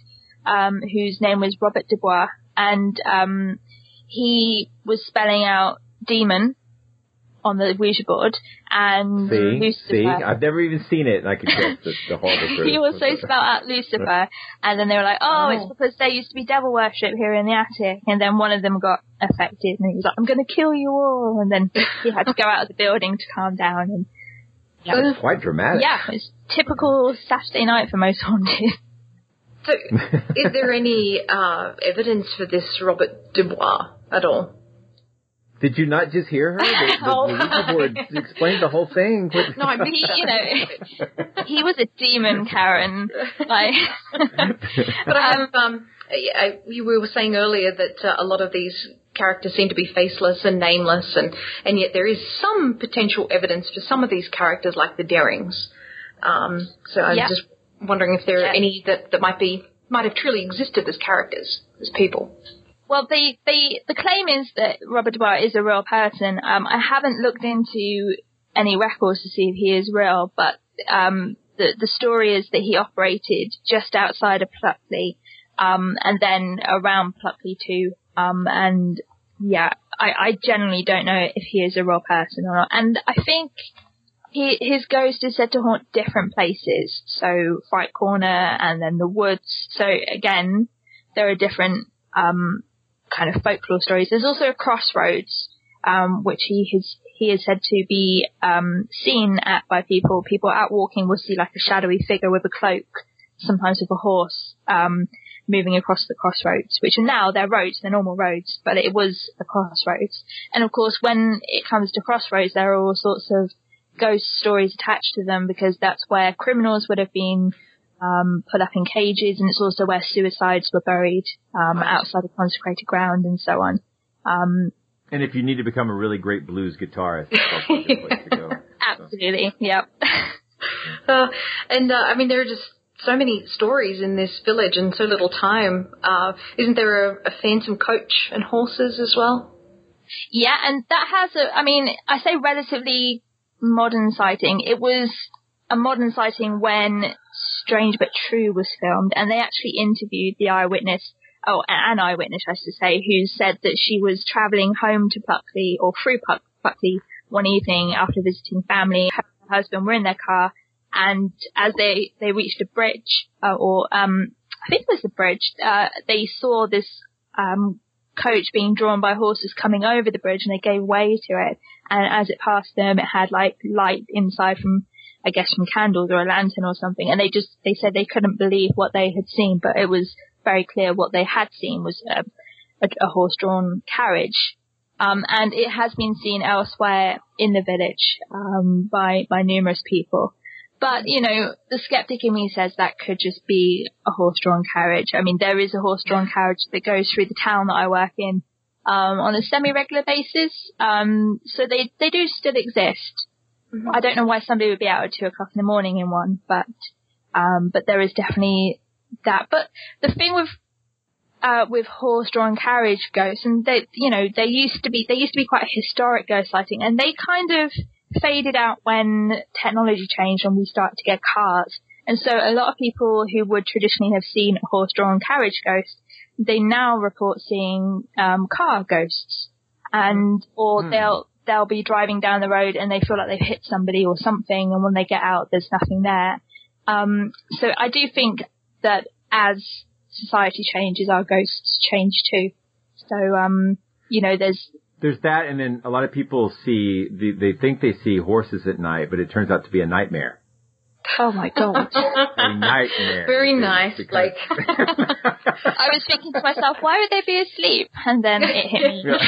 Whose name was Robert du Bois, and he was spelling out demon on the Ouija board. And Lucifer. I've never even seen it, and I could guess the horrible truth. He also spelled out Lucifer, and then they were like, oh, it's because there used to be devil worship here in the attic, and then one of them got affected, and he was like, I'm going to kill you all, and then he had to go out of the building to calm down. And That's quite dramatic. Yeah, it's typical Saturday night for Most Haunted. So, is there any evidence for this Robert du Bois at all? Did you not just hear her? The board explained the whole thing. No, I mean, he was a demon, Karen. Like, but I have, we were saying earlier that a lot of these characters seem to be faceless and nameless, and yet there is some potential evidence for some of these characters, like the Darings. So I'm just wondering if there are any that might have truly existed as characters, as people. Well, the claim is that Robert du Bois is a real person. I haven't looked into any records to see if he is real, but the story is that he operated just outside of Pluckley, and then around Pluckley too. I generally don't know if he is a real person or not, and I think. His ghost is said to haunt different places, so Fright Corner and then the woods. So again, there are different kind of folklore stories. There's also a crossroads, which he is said to be seen at by people. People out walking will see like a shadowy figure with a cloak, sometimes with a horse, moving across the crossroads, which are now they're roads, they're normal roads, but it was a crossroads. And of course, when it comes to crossroads, there are all sorts of ghost stories attached to them, because that's where criminals would have been put up in cages, and it's also where suicides were buried outside of consecrated ground and so on. And if you need to become a really great blues guitarist, that's a good place to go. Absolutely, yep. There are just so many stories in this village and so little time. Isn't there a phantom coach and horses as well? Yeah, and that has I say relatively modern sighting. It was a modern sighting when Strange But True was filmed, and they actually interviewed an eyewitness, who said that she was travelling home to Pluckley or through Pluckley one evening after visiting family. Her and her husband were in their car, and as they reached a bridge, I think it was the bridge, they saw this coach being drawn by horses coming over the bridge, and they gave way to it. And as it passed them, it had like light inside from, I guess, from candles or a lantern or something. And they said they couldn't believe what they had seen, but it was very clear what they had seen was a horse-drawn carriage. And it has been seen elsewhere in the village by numerous people. But, you know, the skeptic in me says that could just be a horse-drawn carriage. I mean, there is a horse-drawn carriage that goes through the town that I work in on a semi-regular basis. So they do still exist. Mm-hmm. I don't know why somebody would be out at 2:00 in the morning in one, but there is definitely that. But the thing with horse-drawn carriage ghosts, and they used to be quite a historic ghost sighting, and they kind of faded out when technology changed and we started to get cars. And so a lot of people who would traditionally have seen a horse-drawn carriage ghost, they now report seeing car ghosts, and they'll be driving down the road and they feel like they've hit somebody or something, and when they get out there's nothing there. So I do think that as society changes, our ghosts change too. So there's There's that, and then a lot of people see, they think they see horses at night, but it turns out to be a nightmare. Oh, my God. A nightmare. Very nice. Because... I was thinking to myself, why would they be asleep? And then it hit me.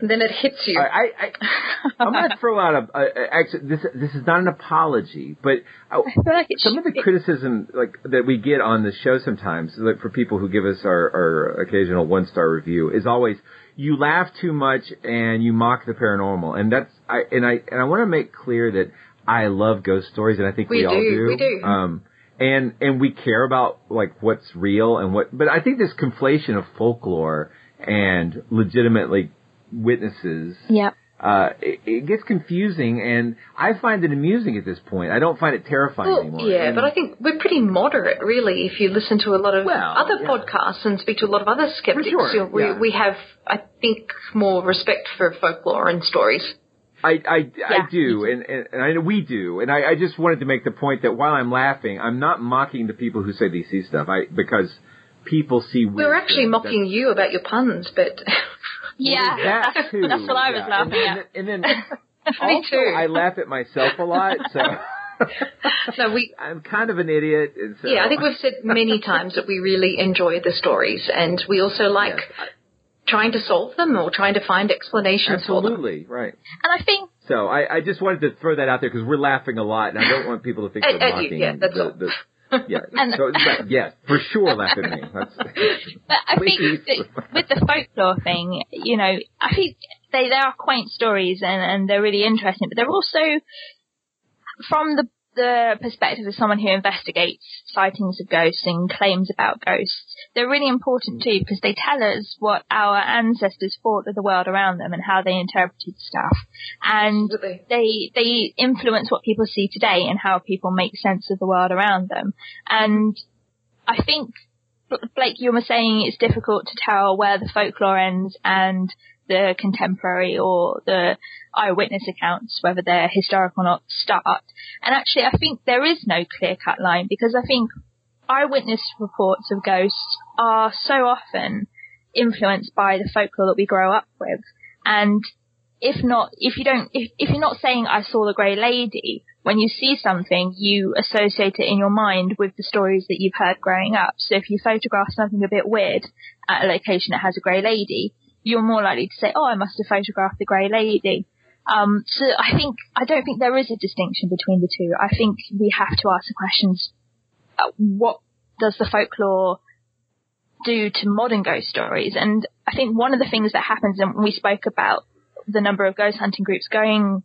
And then it hits you. I'm going to throw out actually, this is not an apology, but I feel like some of the criticism that we get on the show sometimes, like for people who give us our occasional one-star review, is always, you laugh too much and you mock the paranormal. And I want to make clear that I love ghost stories, and I think we all do. We do. And we care about what's real and what, but I think this conflation of folklore and legitimately witnesses, it gets confusing, and I find it amusing at this point. I don't find it terrifying anymore. Yeah, but I think we're pretty moderate, really, if you listen to a lot of other podcasts and speak to a lot of other skeptics. Sure, we have, I think, more respect for folklore and stories. I do, and we do, and I just wanted to make the point that while I'm laughing, I'm not mocking the people who say they see stuff, because people see weird. We're actually mocking you about your puns, but... Yeah, that's what I was laughing at. And then also, I laugh at myself a lot, so I'm kind of an idiot. And so. Yeah, I think we've said many times that we really enjoy the stories, and we also like trying to solve them or trying to find explanations for them. Absolutely, right. And I think... So I just wanted to throw that out there because we're laughing a lot, and I don't want people to think we're mocking yeah, for sure, laugh at me. But I think that with the folklore thing, I think they are quaint stories and they're really interesting, but they're also, from the perspective of someone who investigates sightings of ghosts and claims about ghosts, they're really important too because they tell us what our ancestors thought of the world around them and how they interpreted stuff. And they influence what people see today and how people make sense of the world around them. And I think, Blake, you were saying it's difficult to tell where the folklore ends and the contemporary or the eyewitness accounts, whether they're historical or not, start. And actually, I think there is no clear-cut line because I think eyewitness reports of ghosts are so often influenced by the folklore that we grow up with. And if you're not saying, I saw the Grey Lady, when you see something, you associate it in your mind with the stories that you've heard growing up. So if you photograph something a bit weird at a location that has a Grey Lady, you're more likely to say, oh, I must have photographed the Grey Lady. So I don't think there is a distinction between the two. I think we have to ask the questions, what does the folklore do to modern ghost stories? And I think one of the things that happens, and we spoke about the number of ghost hunting groups going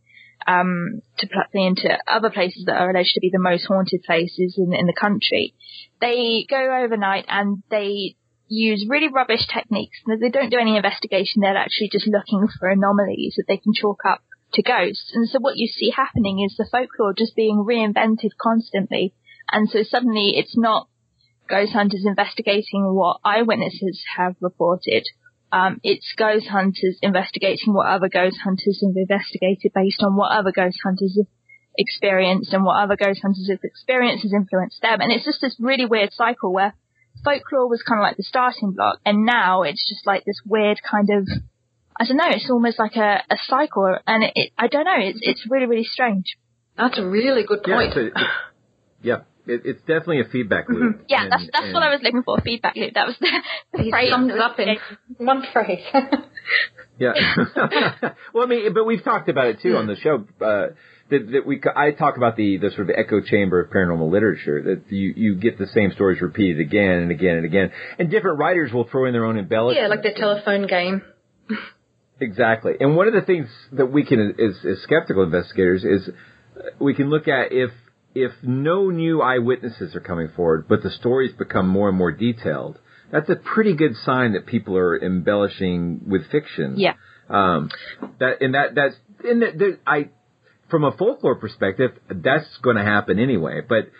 to Pluckley and to other places that are alleged to be the most haunted places in the country, they go overnight and they use really rubbish techniques. They don't do any investigation. They're actually just looking for anomalies that they can chalk up to ghosts. And so what you see happening is the folklore just being reinvented constantly. And so suddenly it's not ghost hunters investigating what eyewitnesses have reported. It's ghost hunters investigating what other ghost hunters have investigated based on what other ghost hunters have experienced, and what other ghost hunters have experienced has influenced them. And it's just this really weird cycle where folklore was kind of like the starting block, and now it's just like this weird kind of, I don't know, it's almost like a cycle, and I don't know, it's really, really strange. That's a really good point. Yeah, it's definitely a feedback loop. Mm-hmm. Yeah, that's what I was looking for, a feedback loop. That was the phrase. Summed it up in one phrase. Yeah. Well, but we've talked about it too on the show, I talk about the sort of echo chamber of paranormal literature, that you get the same stories repeated again and again and again. And different writers will throw in their own embellishments. Yeah, like the telephone game. Exactly. And one of the things that we can, as skeptical investigators, is we can look at if no new eyewitnesses are coming forward, but the stories become more and more detailed, that's a pretty good sign that people are embellishing with fiction. Yeah. From a folklore perspective, that's going to happen anyway. But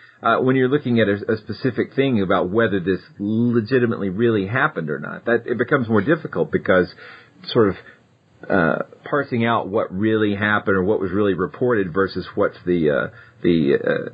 when you're looking at a specific thing about whether this legitimately really happened or not, it becomes more difficult because sort of parsing out what really happened or what was really reported versus what's the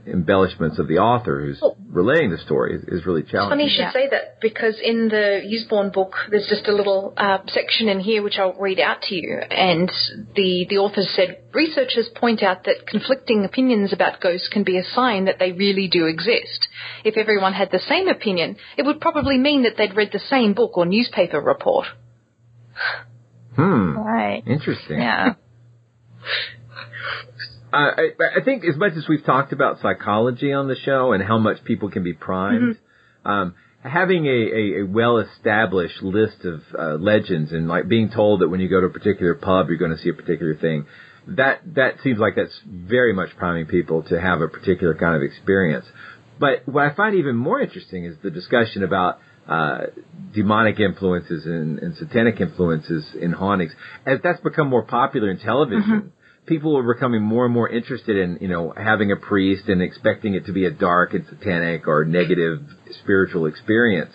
embellishments of the author who's relaying the story is really challenging. It's funny you should say that, because in the Usborne book, there's just a little section in here which I'll read out to you, and the author said, researchers point out that conflicting opinions about ghosts can be a sign that they really do exist. If everyone had the same opinion, it would probably mean that they'd read the same book or newspaper report. Right. Interesting. Yeah. I think as much as we've talked about psychology on the show and how much people can be primed, having a well-established list of legends and like being told that when you go to a particular pub you're going to see a particular thing, that seems like that's very much priming people to have a particular kind of experience. But what I find even more interesting is the discussion about demonic influences and satanic influences in hauntings. As that's become more popular in television, people are becoming more and more interested in, you know, having a priest and expecting it to be a dark and satanic or negative spiritual experience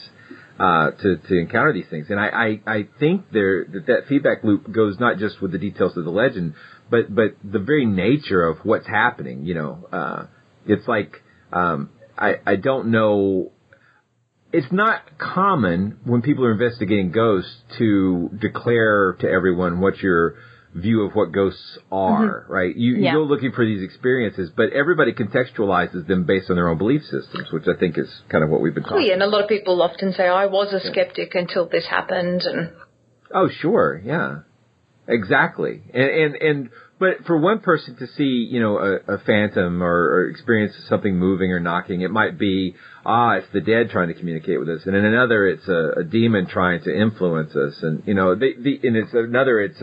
to encounter these things. And I think that feedback loop goes not just with the details of the legend, but the very nature of what's happening. You know, it's like I don't know. It's not common when people are investigating ghosts to declare to everyone what your view of what ghosts are, right? You go looking for these experiences, but everybody contextualizes them based on their own belief systems, which I think is kind of what we've been talking about. Yeah, and a lot of people often say, I was a skeptic until this happened. And oh, sure, yeah. Exactly. And but for one person to see, you know, a phantom or experience something moving or knocking, it might be, it's the dead trying to communicate with us. And in another, it's a demon trying to influence us. And, you know, and it's another, it's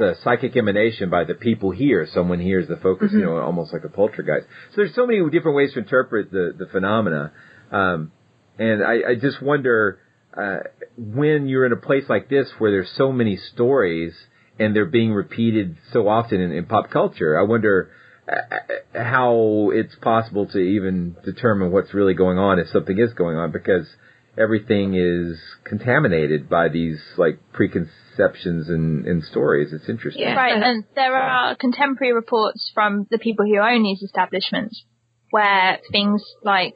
a psychic emanation by the people here. Someone hears the focus, you know, almost like a poltergeist. So there's so many different ways to interpret the phenomena. And I just wonder, when you're in a place like this where there's so many stories, and they're being repeated so often in pop culture, I wonder how it's possible to even determine what's really going on, if something is going on, because everything is contaminated by these like preconceptions and stories. It's interesting. Yeah. Right, and there are contemporary reports from the people who own these establishments where things like,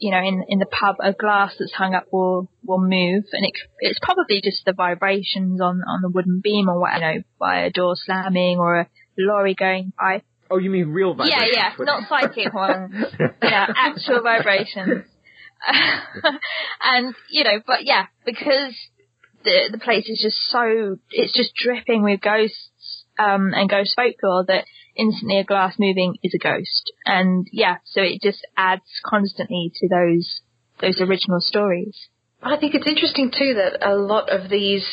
you know, in the pub, a glass that's hung up will move, and it's probably just the vibrations on the wooden beam or what, you know, by a door slamming or a lorry going by. Oh, you mean real vibrations? Yeah, not psychic ones. Yeah, actual vibrations. And, you know, but yeah, because the place is just so, it's just dripping with ghosts and ghost folklore that instantly a glass moving is a ghost. And yeah, so it just adds constantly to those original stories. I think it's interesting too that a lot of these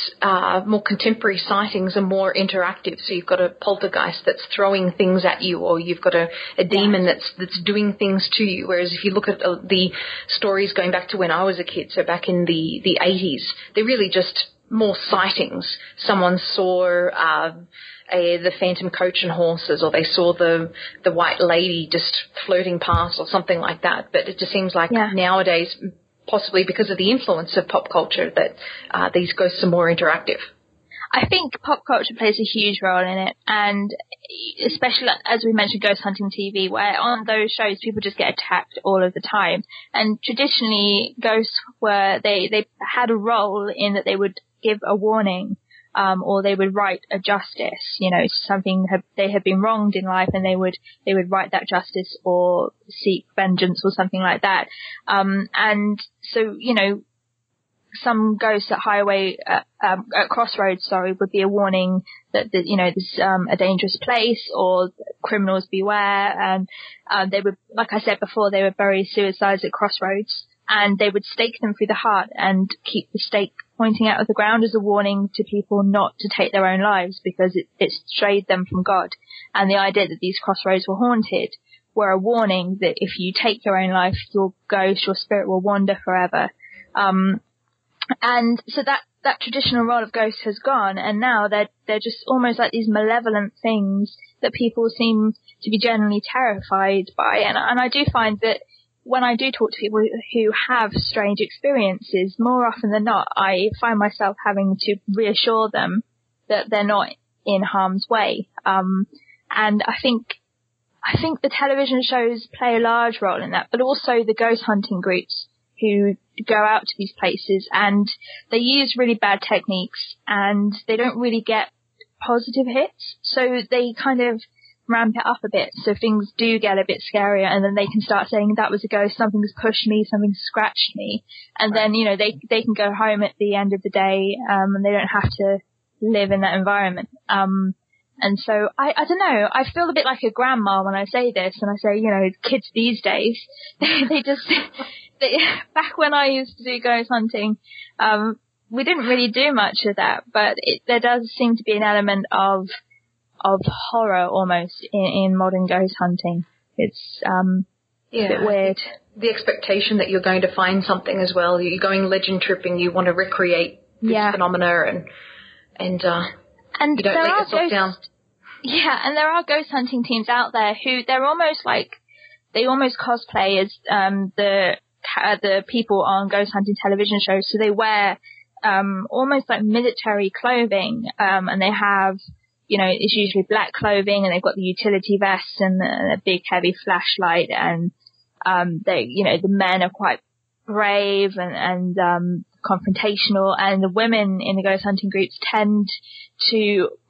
more contemporary sightings are more interactive. So you've got a poltergeist that's throwing things at you, or you've got a demon that's doing things to you. Whereas if you look at the stories going back to when I was a kid, so back in the 80s, they're really just more sightings. Someone saw the phantom coach and horses, or they saw the white lady just floating past, or something like that. But it just seems like nowadays, possibly because of the influence of pop culture, that these ghosts are more interactive. I think pop culture plays a huge role in it, and especially, as we mentioned, ghost hunting TV, where on those shows people just get attacked all of the time. And traditionally, ghosts were they had a role in that they would give a warning, or they would write a justice, you know, something they had been wronged in life, and they would write that justice or seek vengeance or something like that. And so, you know, some ghosts at Crossroads, would be a warning that, you know, this a dangerous place, or criminals beware. And they would, like I said before, they would bury suicides at Crossroads, and they would stake them through the heart and keep the stake pointing out of the ground as a warning to people not to take their own lives, because it strayed them from God. And the idea that these crossroads were haunted were a warning that if you take your own life, your ghost, your spirit will wander forever. And so that traditional role of ghosts has gone, and now they're just almost like these malevolent things that people seem to be generally terrified by. And I do find that when I do talk to people who have strange experiences, more often than not, I find myself having to reassure them that they're not in harm's way. And I think the television shows play a large role in that, but also the ghost hunting groups who go out to these places, and they use really bad techniques and they don't really get positive hits. So they kind of ramp it up a bit. So things do get a bit scarier, and then they can start saying, that was a ghost, something's pushed me, something scratched me. And then, you know, they can go home at the end of the day, and they don't have to live in that environment. And so I don't know, I feel a bit like a grandma when I say this, and I say, you know, kids these days, back when I used to do ghost hunting, we didn't really do much of that, but there does seem to be an element of horror almost in modern ghost hunting. It's a bit weird. The expectation that you're going to find something as well. You're going legend tripping, you want to recreate this phenomena and you don't let yourself down. Yeah, and there are ghost hunting teams out there who they're almost like, they almost cosplay as the people on ghost hunting television shows. So they wear almost like military clothing, and they have, you know, it's usually black clothing, and they've got the utility vest and a big heavy flashlight, and they, you know, the men are quite brave and confrontational, and the women in the ghost hunting groups tend to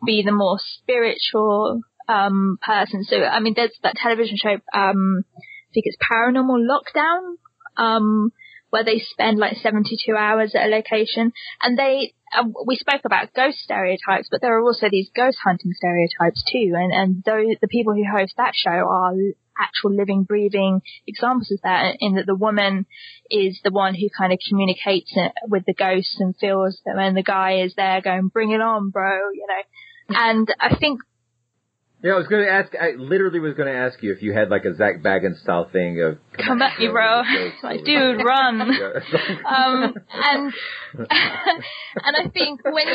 be the more spiritual person. So I mean, there's that television show, I think it's Paranormal Lockdown, where they spend like 72 hours at a location, and they we spoke about ghost stereotypes, but there are also these ghost hunting stereotypes too, and those, the people who host that show are actual living, breathing examples of that, in that the woman is the one who kind of communicates with the ghosts and feels them, and the guy is there going, bring it on, bro, you know. And I think... Yeah, I literally was going to ask you if you had like a Zach Baggins style thing of... Come at me, bro. Like, dude, run. And I think when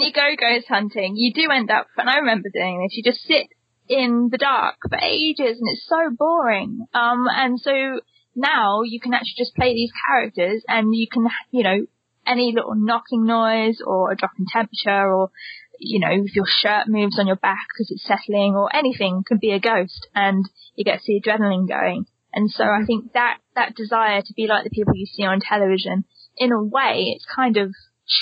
you go ghost hunting, you do end up, and I remember doing this, you just sit in the dark for ages, and it's so boring. And so now you can actually just play these characters, and you can, you know, any little knocking noise or a drop in temperature, or, you know, if your shirt moves on your back because it's settling, or anything could be a ghost, and you get the adrenaline going. And so I think that desire to be like the people you see on television, in a way, it's kind of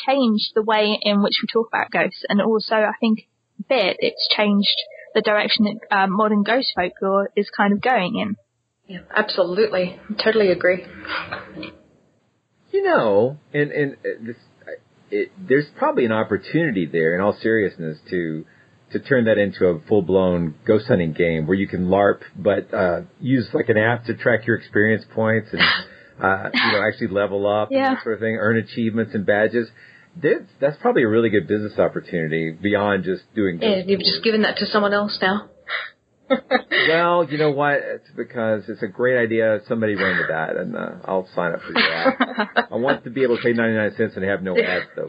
changed the way in which we talk about ghosts. And also, I think a bit, it's changed the direction that modern ghost folklore is kind of going in. Yeah, absolutely. I totally agree. You know, there's probably an opportunity there, in all seriousness, to turn that into a full-blown ghost hunting game where you can LARP, but use like an app to track your experience points and you know, actually level up and that sort of thing, earn achievements and badges. That's probably a really good business opportunity beyond just doing ghost hunting. Yeah, you've just given that to someone else now. Well, you know what? It's because it's a great idea. Somebody ran with that, and I'll sign up for your ad. I want to be able to pay 99 cents and have no ads, though.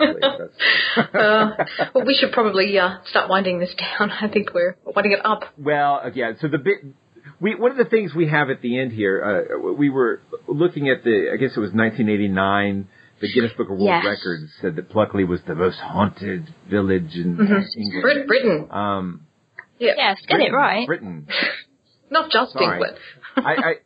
Well, we should probably start winding this down. I think we're winding it up. Well, yeah. So one of the things we have at the end here, we were looking at I guess it was 1989. The Guinness Book of World Records said that Pluckley was the most haunted village in England. Britain. Yes, get it right. Britain. Not just England. I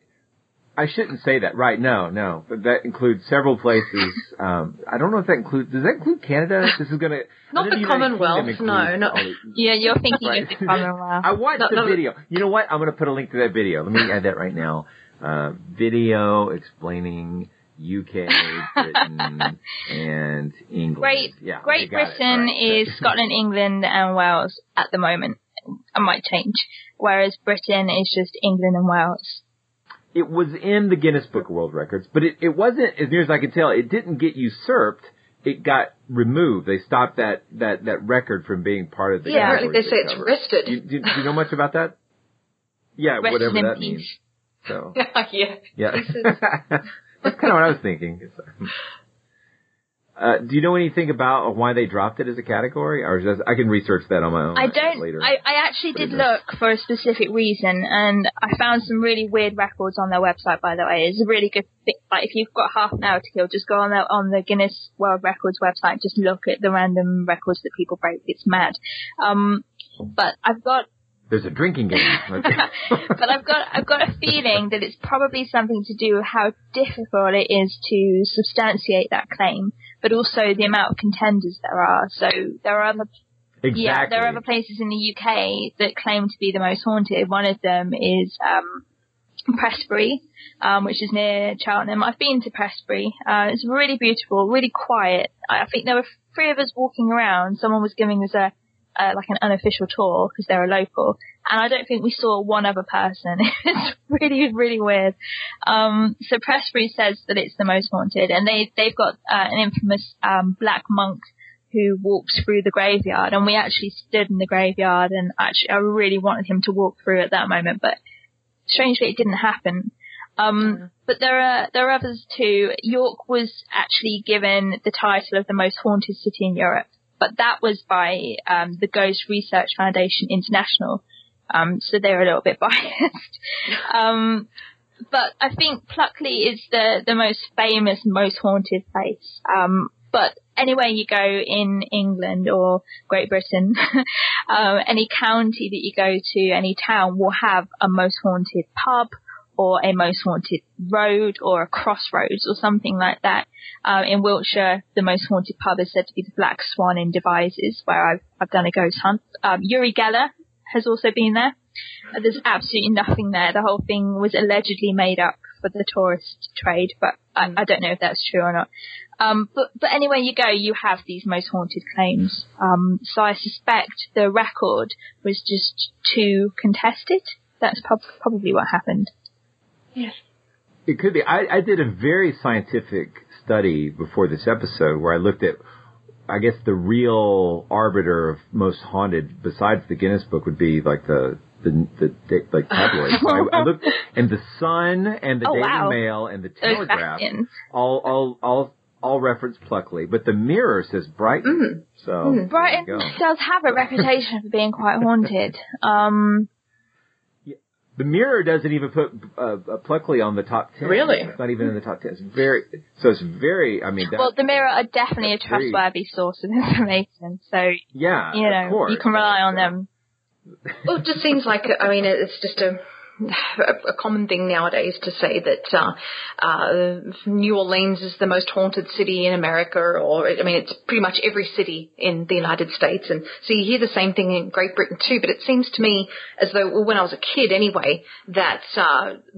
shouldn't say that. Right, no. But that includes several places. I don't know if that includes... Does that include Canada? This is going to... Not the Commonwealth, no. Not, yeah, you're thinking of the Commonwealth. I watched the video. You know what? I'm going to put a link to that video. Let me add that right now. Video explaining... UK, Britain, and England. Great Britain is Scotland, England, and Wales at the moment. It might change. Whereas Britain is just England and Wales. It was in the Guinness Book of World Records, but it wasn't, as near as I can tell, it didn't get usurped. It got removed. They stopped that record from being part of the Guinness Book. Yeah, they say it's rested. Do you know much about that? Yeah, rested, whatever that means. So. Yeah. That's kind of what I was thinking. Do you know anything about why they dropped it as a category? Or just, I can research that on my own later. I actually did look for a specific reason, and I found some really weird records on their website, by the way. It's a really good thing. Like, if you've got half an hour to kill, just go on the Guinness World Records website and just look at the random records that people break. It's mad. But I've got... There's a drinking game. But I've got a feeling that it's probably something to do with how difficult it is to substantiate that claim, but also the amount of contenders there are. So there are other there are other places in the UK that claim to be the most haunted. One of them is Prestbury, which is near Cheltenham. I've been to Prestbury. It's really beautiful, really quiet. I think there were three of us walking around. Someone was giving us a like an unofficial tour because they're a local, and I don't think we saw one other person. It's really, really weird. So Prestbury says that it's the most haunted, and they've got an infamous black monk who walks through the graveyard, and we actually stood in the graveyard, and actually I really wanted him to walk through at that moment, but strangely it didn't happen. But there are others too. York was actually given the title of the most haunted city in Europe. But that was by the Ghost Research Foundation International, so they're a little bit biased. But I think Pluckley is the most famous, most haunted place. But anywhere you go in England or Great Britain, any county that you go to, any town will have a most haunted pub or a most haunted road or a crossroads or something like that. In Wiltshire, the most haunted pub is said to be the Black Swan in Devizes, where I've done a ghost hunt. Uri Geller has also been there. There's absolutely nothing there. The whole thing was allegedly made up for the tourist trade, but I don't know if that's true or not. But anywhere you go, you have these most haunted claims. So I suspect the record was just too contested. That's probably what happened. Yes. It could be. I did a very scientific study before this episode where I looked at, I guess, the real arbiter of most haunted besides the Guinness Book would be like the like tabloids. So I looked, and the Sun and the Daily Mail and the Telegraph all reference Pluckley, but the Mirror says Brighton. Mm. So Brighton does have a reputation for being quite haunted. The Mirror doesn't even put Pluckley on the top 10. Really? It's not even in the top 10. It's very. I mean, the Mirror are definitely a trustworthy source of information. So yeah, you know, of course, you can rely on them. Well, it just seems like it's just a common thing nowadays to say that New Orleans is the most haunted city in America, or it's pretty much every city in the United States, and so you hear the same thing in Great Britain too. But it seems to me as though, well, when I was a kid anyway, that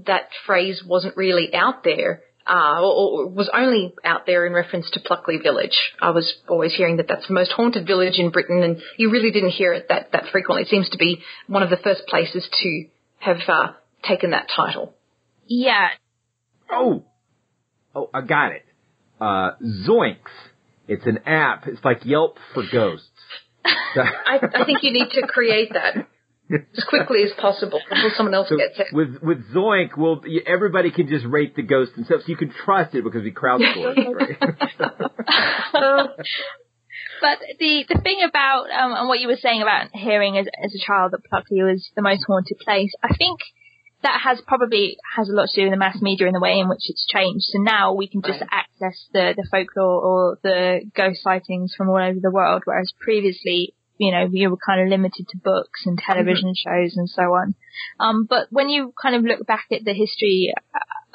that phrase wasn't really out there, or was only out there in reference to Pluckley Village. I was always hearing that that's the most haunted village in Britain, and you really didn't hear it that frequently. It seems to be one of the first places to have taken that title. Yeah. Oh, I got it. Zoinks. It's an app. It's like Yelp for ghosts. I think you need to create that as quickly as possible before someone else gets it. With Zoink, everybody can just rate the ghosts themselves. You can trust it because we crowdsourced it, right? But the thing about, and what you were saying about hearing as a child that Pluckley was the most haunted place, I think that has probably a lot to do with the mass media and the way in which it's changed. So now we can just access the folklore or the ghost sightings from all over the world, whereas previously, you were kind of limited to books and television shows and so on. But when you kind of look back at the history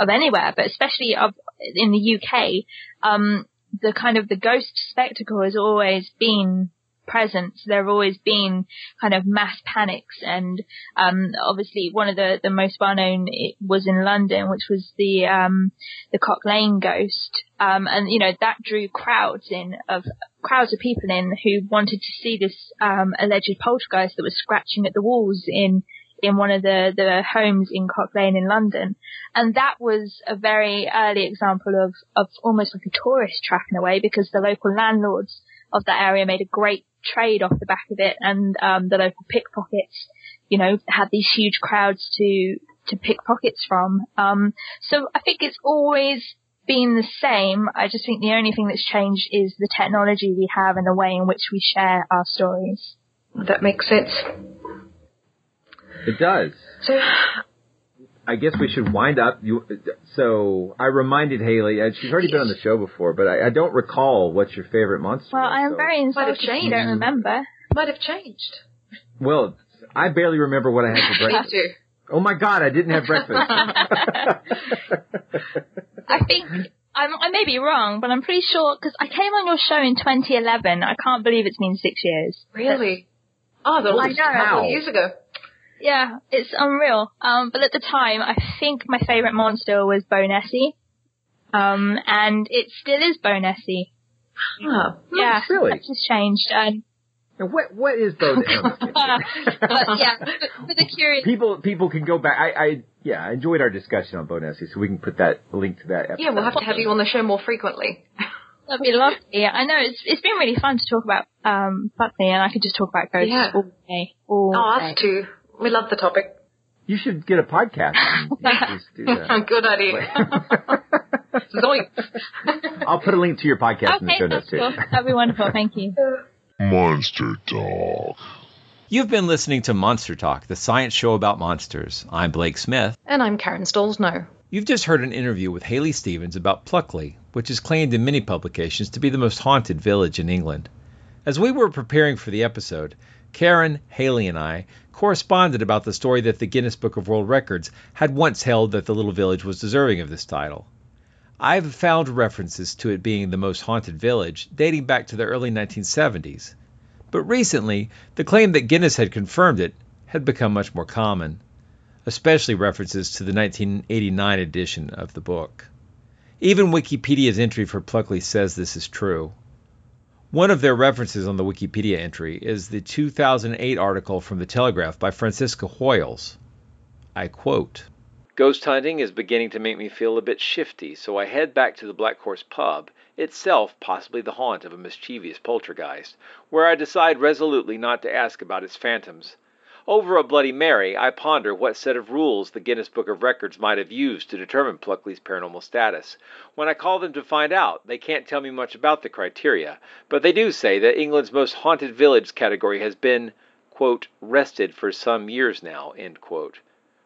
of anywhere, but especially in the UK, the kind of the ghost spectacle has always been present. So there have always been kind of mass panics, and obviously one of the most well known was in London, which was the Cock Lane ghost, and that drew crowds of people in who wanted to see this alleged poltergeist that was scratching at the walls in one of the homes in Cock Lane in London. And that was a very early example of almost like a tourist trap in a way, because the local landlords of that area made a great trade off the back of it, and the local pickpockets, had these huge crowds to pick pockets from. So I think it's always been the same. I just think the only thing that's changed is the technology we have and the way in which we share our stories. That makes sense. It does. So I guess we should wind up. So I reminded Hayley, she's already been on the show before, but I don't recall what your favorite monster was. Well, I'm very insulted if you don't remember. Might have changed. Well, I barely remember what I had for breakfast. Me too. Oh my God, I didn't have breakfast. I think, I may be wrong, but I'm pretty sure, because I came on your show in 2011. I can't believe it's been 6 years. Really? That's, the last couple of years ago. Yeah, it's unreal. But at the time, I think my favourite monster was Bonessie. And it still is Bonessie. Oh, yeah, really? That's just changed. What is Bonessie? But yeah, for the curious people can go back. I enjoyed our discussion on Bonessie, so we can put that link to that episode. Yeah, we'll have to have you on the show more frequently. That'd be lovely. Yeah, I know it's been really fun to talk about Pluckley, and I could just talk about ghosts all day. Us too. We love the topic. You should get a podcast. Do that. Good idea. I'll put a link to your podcast in the show notes too. That'd be wonderful. Thank you. Monster Talk. You've been listening to Monster Talk, the science show about monsters. I'm Blake Smith. And I'm Karen Stollznow. You've just heard an interview with Hayley Stevens about Pluckley, which is claimed in many publications to be the most haunted village in England. As we were preparing for the episode, Karen, Hayley, and I corresponded about the story that the Guinness Book of World Records had once held that the little village was deserving of this title. I've found references to it being the most haunted village dating back to the early 1970s, but recently the claim that Guinness had confirmed it had become much more common, especially references to the 1989 edition of the book. Even Wikipedia's entry for Pluckley says this is true. One of their references on the Wikipedia entry is the 2008 article from The Telegraph by Francisca Hoyles. I quote, "Ghost hunting is beginning to make me feel a bit shifty, so I head back to the Black Horse pub, itself possibly the haunt of a mischievous poltergeist, where I decide resolutely not to ask about its phantoms. Over a Bloody Mary, I ponder what set of rules the Guinness Book of Records might have used to determine Pluckley's paranormal status. When I call them to find out, they can't tell me much about the criteria, but they do say that England's most haunted village category has been, quote, rested for some years now, end quote.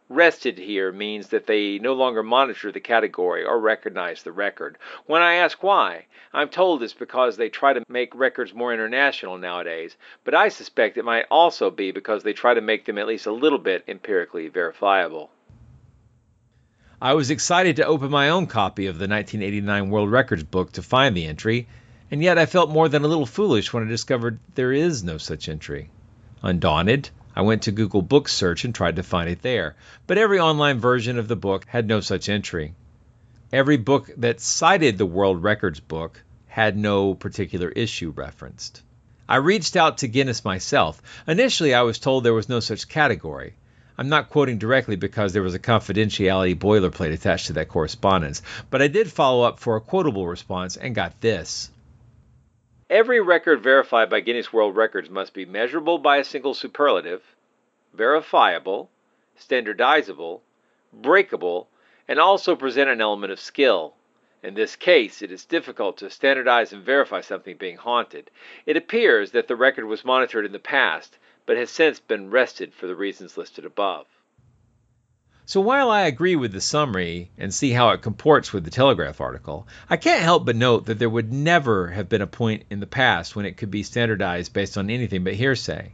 Rested here means that they no longer monitor the category or recognize the record. When I ask why, I'm told it's because they try to make records more international nowadays, but I suspect it might also be because they try to make them at least a little bit empirically verifiable." I was excited to open my own copy of the 1989 World Records book to find the entry, and yet I felt more than a little foolish when I discovered there is no such entry. Undaunted, I went to Google Book Search and tried to find it there, but every online version of the book had no such entry. Every book that cited the World Records book had no particular issue referenced. I reached out to Guinness myself. Initially, I was told there was no such category. I'm not quoting directly because there was a confidentiality boilerplate attached to that correspondence, but I did follow up for a quotable response and got this. "Every record verified by Guinness World Records must be measurable by a single superlative, verifiable, standardizable, breakable, and also present an element of skill. In this case, it is difficult to standardize and verify something being haunted. It appears that the record was monitored in the past, but has since been rested for the reasons listed above." So while I agree with the summary and see how it comports with the Telegraph article, I can't help but note that there would never have been a point in the past when it could be standardized based on anything but hearsay.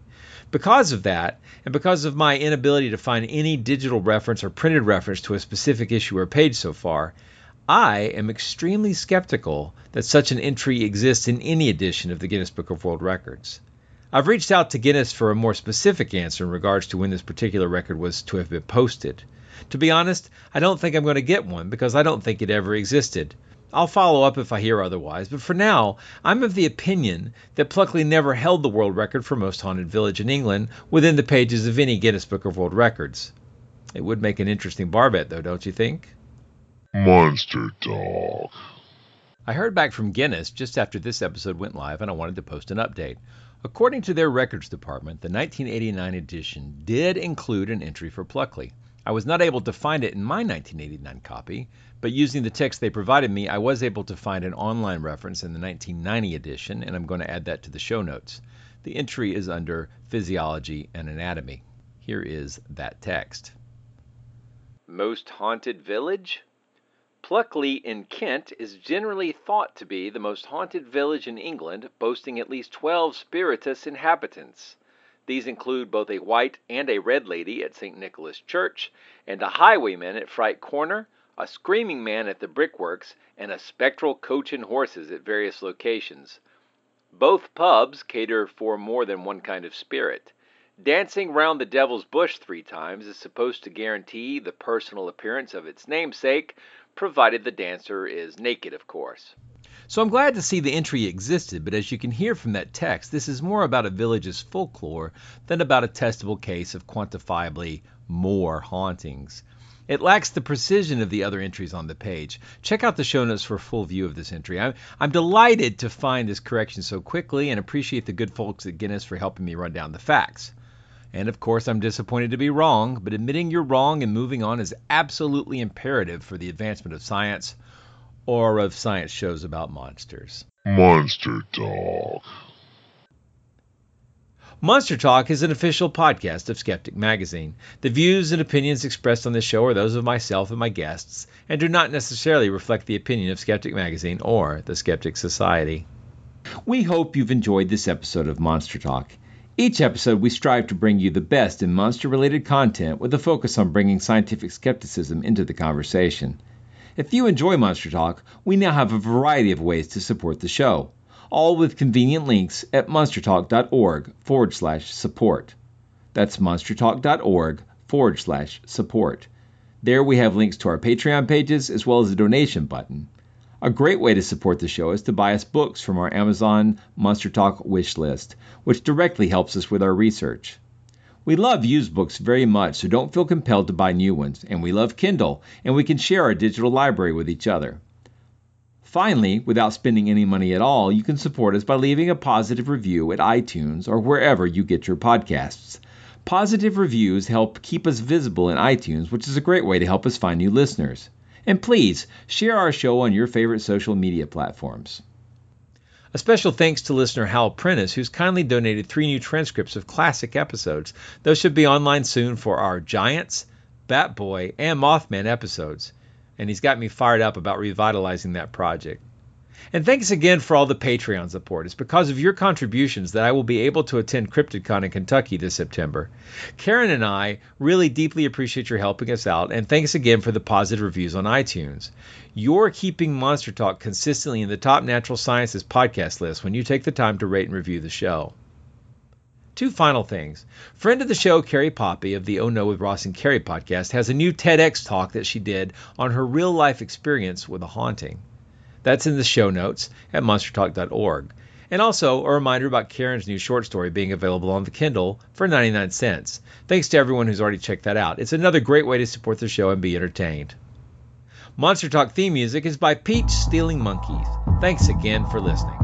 Because of that, and because of my inability to find any digital reference or printed reference to a specific issue or page so far, I am extremely skeptical that such an entry exists in any edition of the Guinness Book of World Records. I've reached out to Guinness for a more specific answer in regards to when this particular record was to have been posted. To be honest, I don't think I'm going to get one because I don't think it ever existed. I'll follow up if I hear otherwise, but for now, I'm of the opinion that Pluckley never held the world record for most haunted village in England within the pages of any Guinness Book of World Records. It would make an interesting bar bet, though, don't you think? Monster Dog. I heard back from Guinness just after this episode went live, and I wanted to post an update. According to their records department, the 1989 edition did include an entry for Pluckley. I was not able to find it in my 1989 copy, but using the text they provided me, I was able to find an online reference in the 1990 edition, and I'm going to add that to the show notes. The entry is under Physiology and Anatomy. Here is that text. Most Haunted Village? Pluckley in Kent is generally thought to be the most haunted village in England, boasting at least 12 spiritus inhabitants. These include both a white and a red lady at St. Nicholas Church, and a highwayman at Fright Corner, a screaming man at the Brickworks, and a spectral coach and horses at various locations. Both pubs cater for more than one kind of spirit. Dancing round the Devil's Bush 3 times is supposed to guarantee the personal appearance of its namesake, provided the dancer is naked, of course. So I'm glad to see the entry existed, but as you can hear from that text, this is more about a village's folklore than about a testable case of quantifiably more hauntings. It lacks the precision of the other entries on the page. Check out the show notes for a full view of this entry. I'm delighted to find this correction so quickly and appreciate the good folks at Guinness for helping me run down the facts. And of course, I'm disappointed to be wrong, but admitting you're wrong and moving on is absolutely imperative for the advancement of science, or of science shows about monsters. Monster Talk. Monster Talk is an official podcast of Skeptic Magazine. The views and opinions expressed on this show are those of myself and my guests, and do not necessarily reflect the opinion of Skeptic Magazine or the Skeptic Society. We hope you've enjoyed this episode of Monster Talk. Each episode, we strive to bring you the best in monster-related content with a focus on bringing scientific skepticism into the conversation. If you enjoy Monster Talk, we now have a variety of ways to support the show, all with convenient links at monstertalk.org/support. That's monstertalk.org/support. There we have links to our Patreon pages as well as a donation button. A great way to support the show is to buy us books from our Amazon Monster Talk wish list, which directly helps us with our research. We love used books very much, so don't feel compelled to buy new ones, and we love Kindle, and we can share our digital library with each other. Finally, without spending any money at all, you can support us by leaving a positive review at iTunes or wherever you get your podcasts. Positive reviews help keep us visible in iTunes, which is a great way to help us find new listeners. And please, share our show on your favorite social media platforms. A special thanks to listener Hal Prentice, who's kindly donated 3 new transcripts of classic episodes. Those should be online soon for our Giants, Bat Boy, and Mothman episodes. And he's got me fired up about revitalizing that project. And thanks again for all the Patreon support. It's because of your contributions that I will be able to attend Cryptidcon in Kentucky this September. Karen and I really deeply appreciate your helping us out, and thanks again for the positive reviews on iTunes. You're keeping Monster Talk consistently in the top natural sciences podcast list when you take the time to rate and review the show. 2 final things. Friend of the show, Carrie Poppy of the Oh No with Ross and Carrie podcast, has a new TEDx talk that she did on her real-life experience with a haunting. That's in the show notes at monstertalk.org. And also, a reminder about Karen's new short story being available on the Kindle for 99¢. Thanks to everyone who's already checked that out. It's another great way to support the show and be entertained. Monster Talk theme music is by Peach Stealing Monkeys. Thanks again for listening.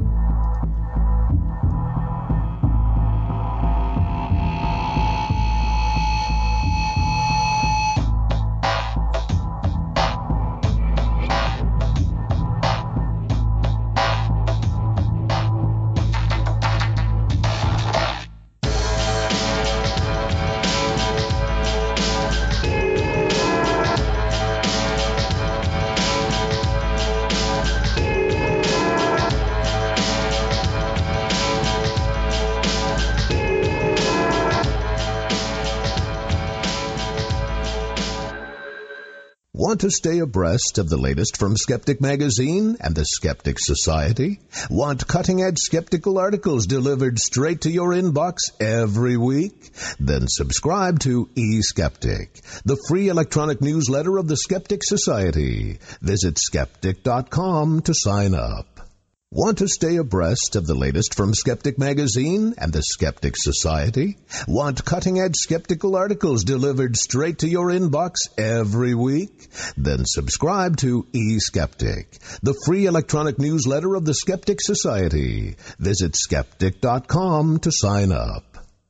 Want to stay abreast of the latest from Skeptic Magazine and the Skeptic Society? Want cutting-edge skeptical articles delivered straight to your inbox every week? Then subscribe to eSkeptic, the free electronic newsletter of the Skeptic Society. Visit skeptic.com to sign up. Want to stay abreast of the latest from Skeptic Magazine and the Skeptic Society? Want cutting-edge skeptical articles delivered straight to your inbox every week? Then subscribe to eSkeptic, the free electronic newsletter of the Skeptic Society. Visit skeptic.com to sign up.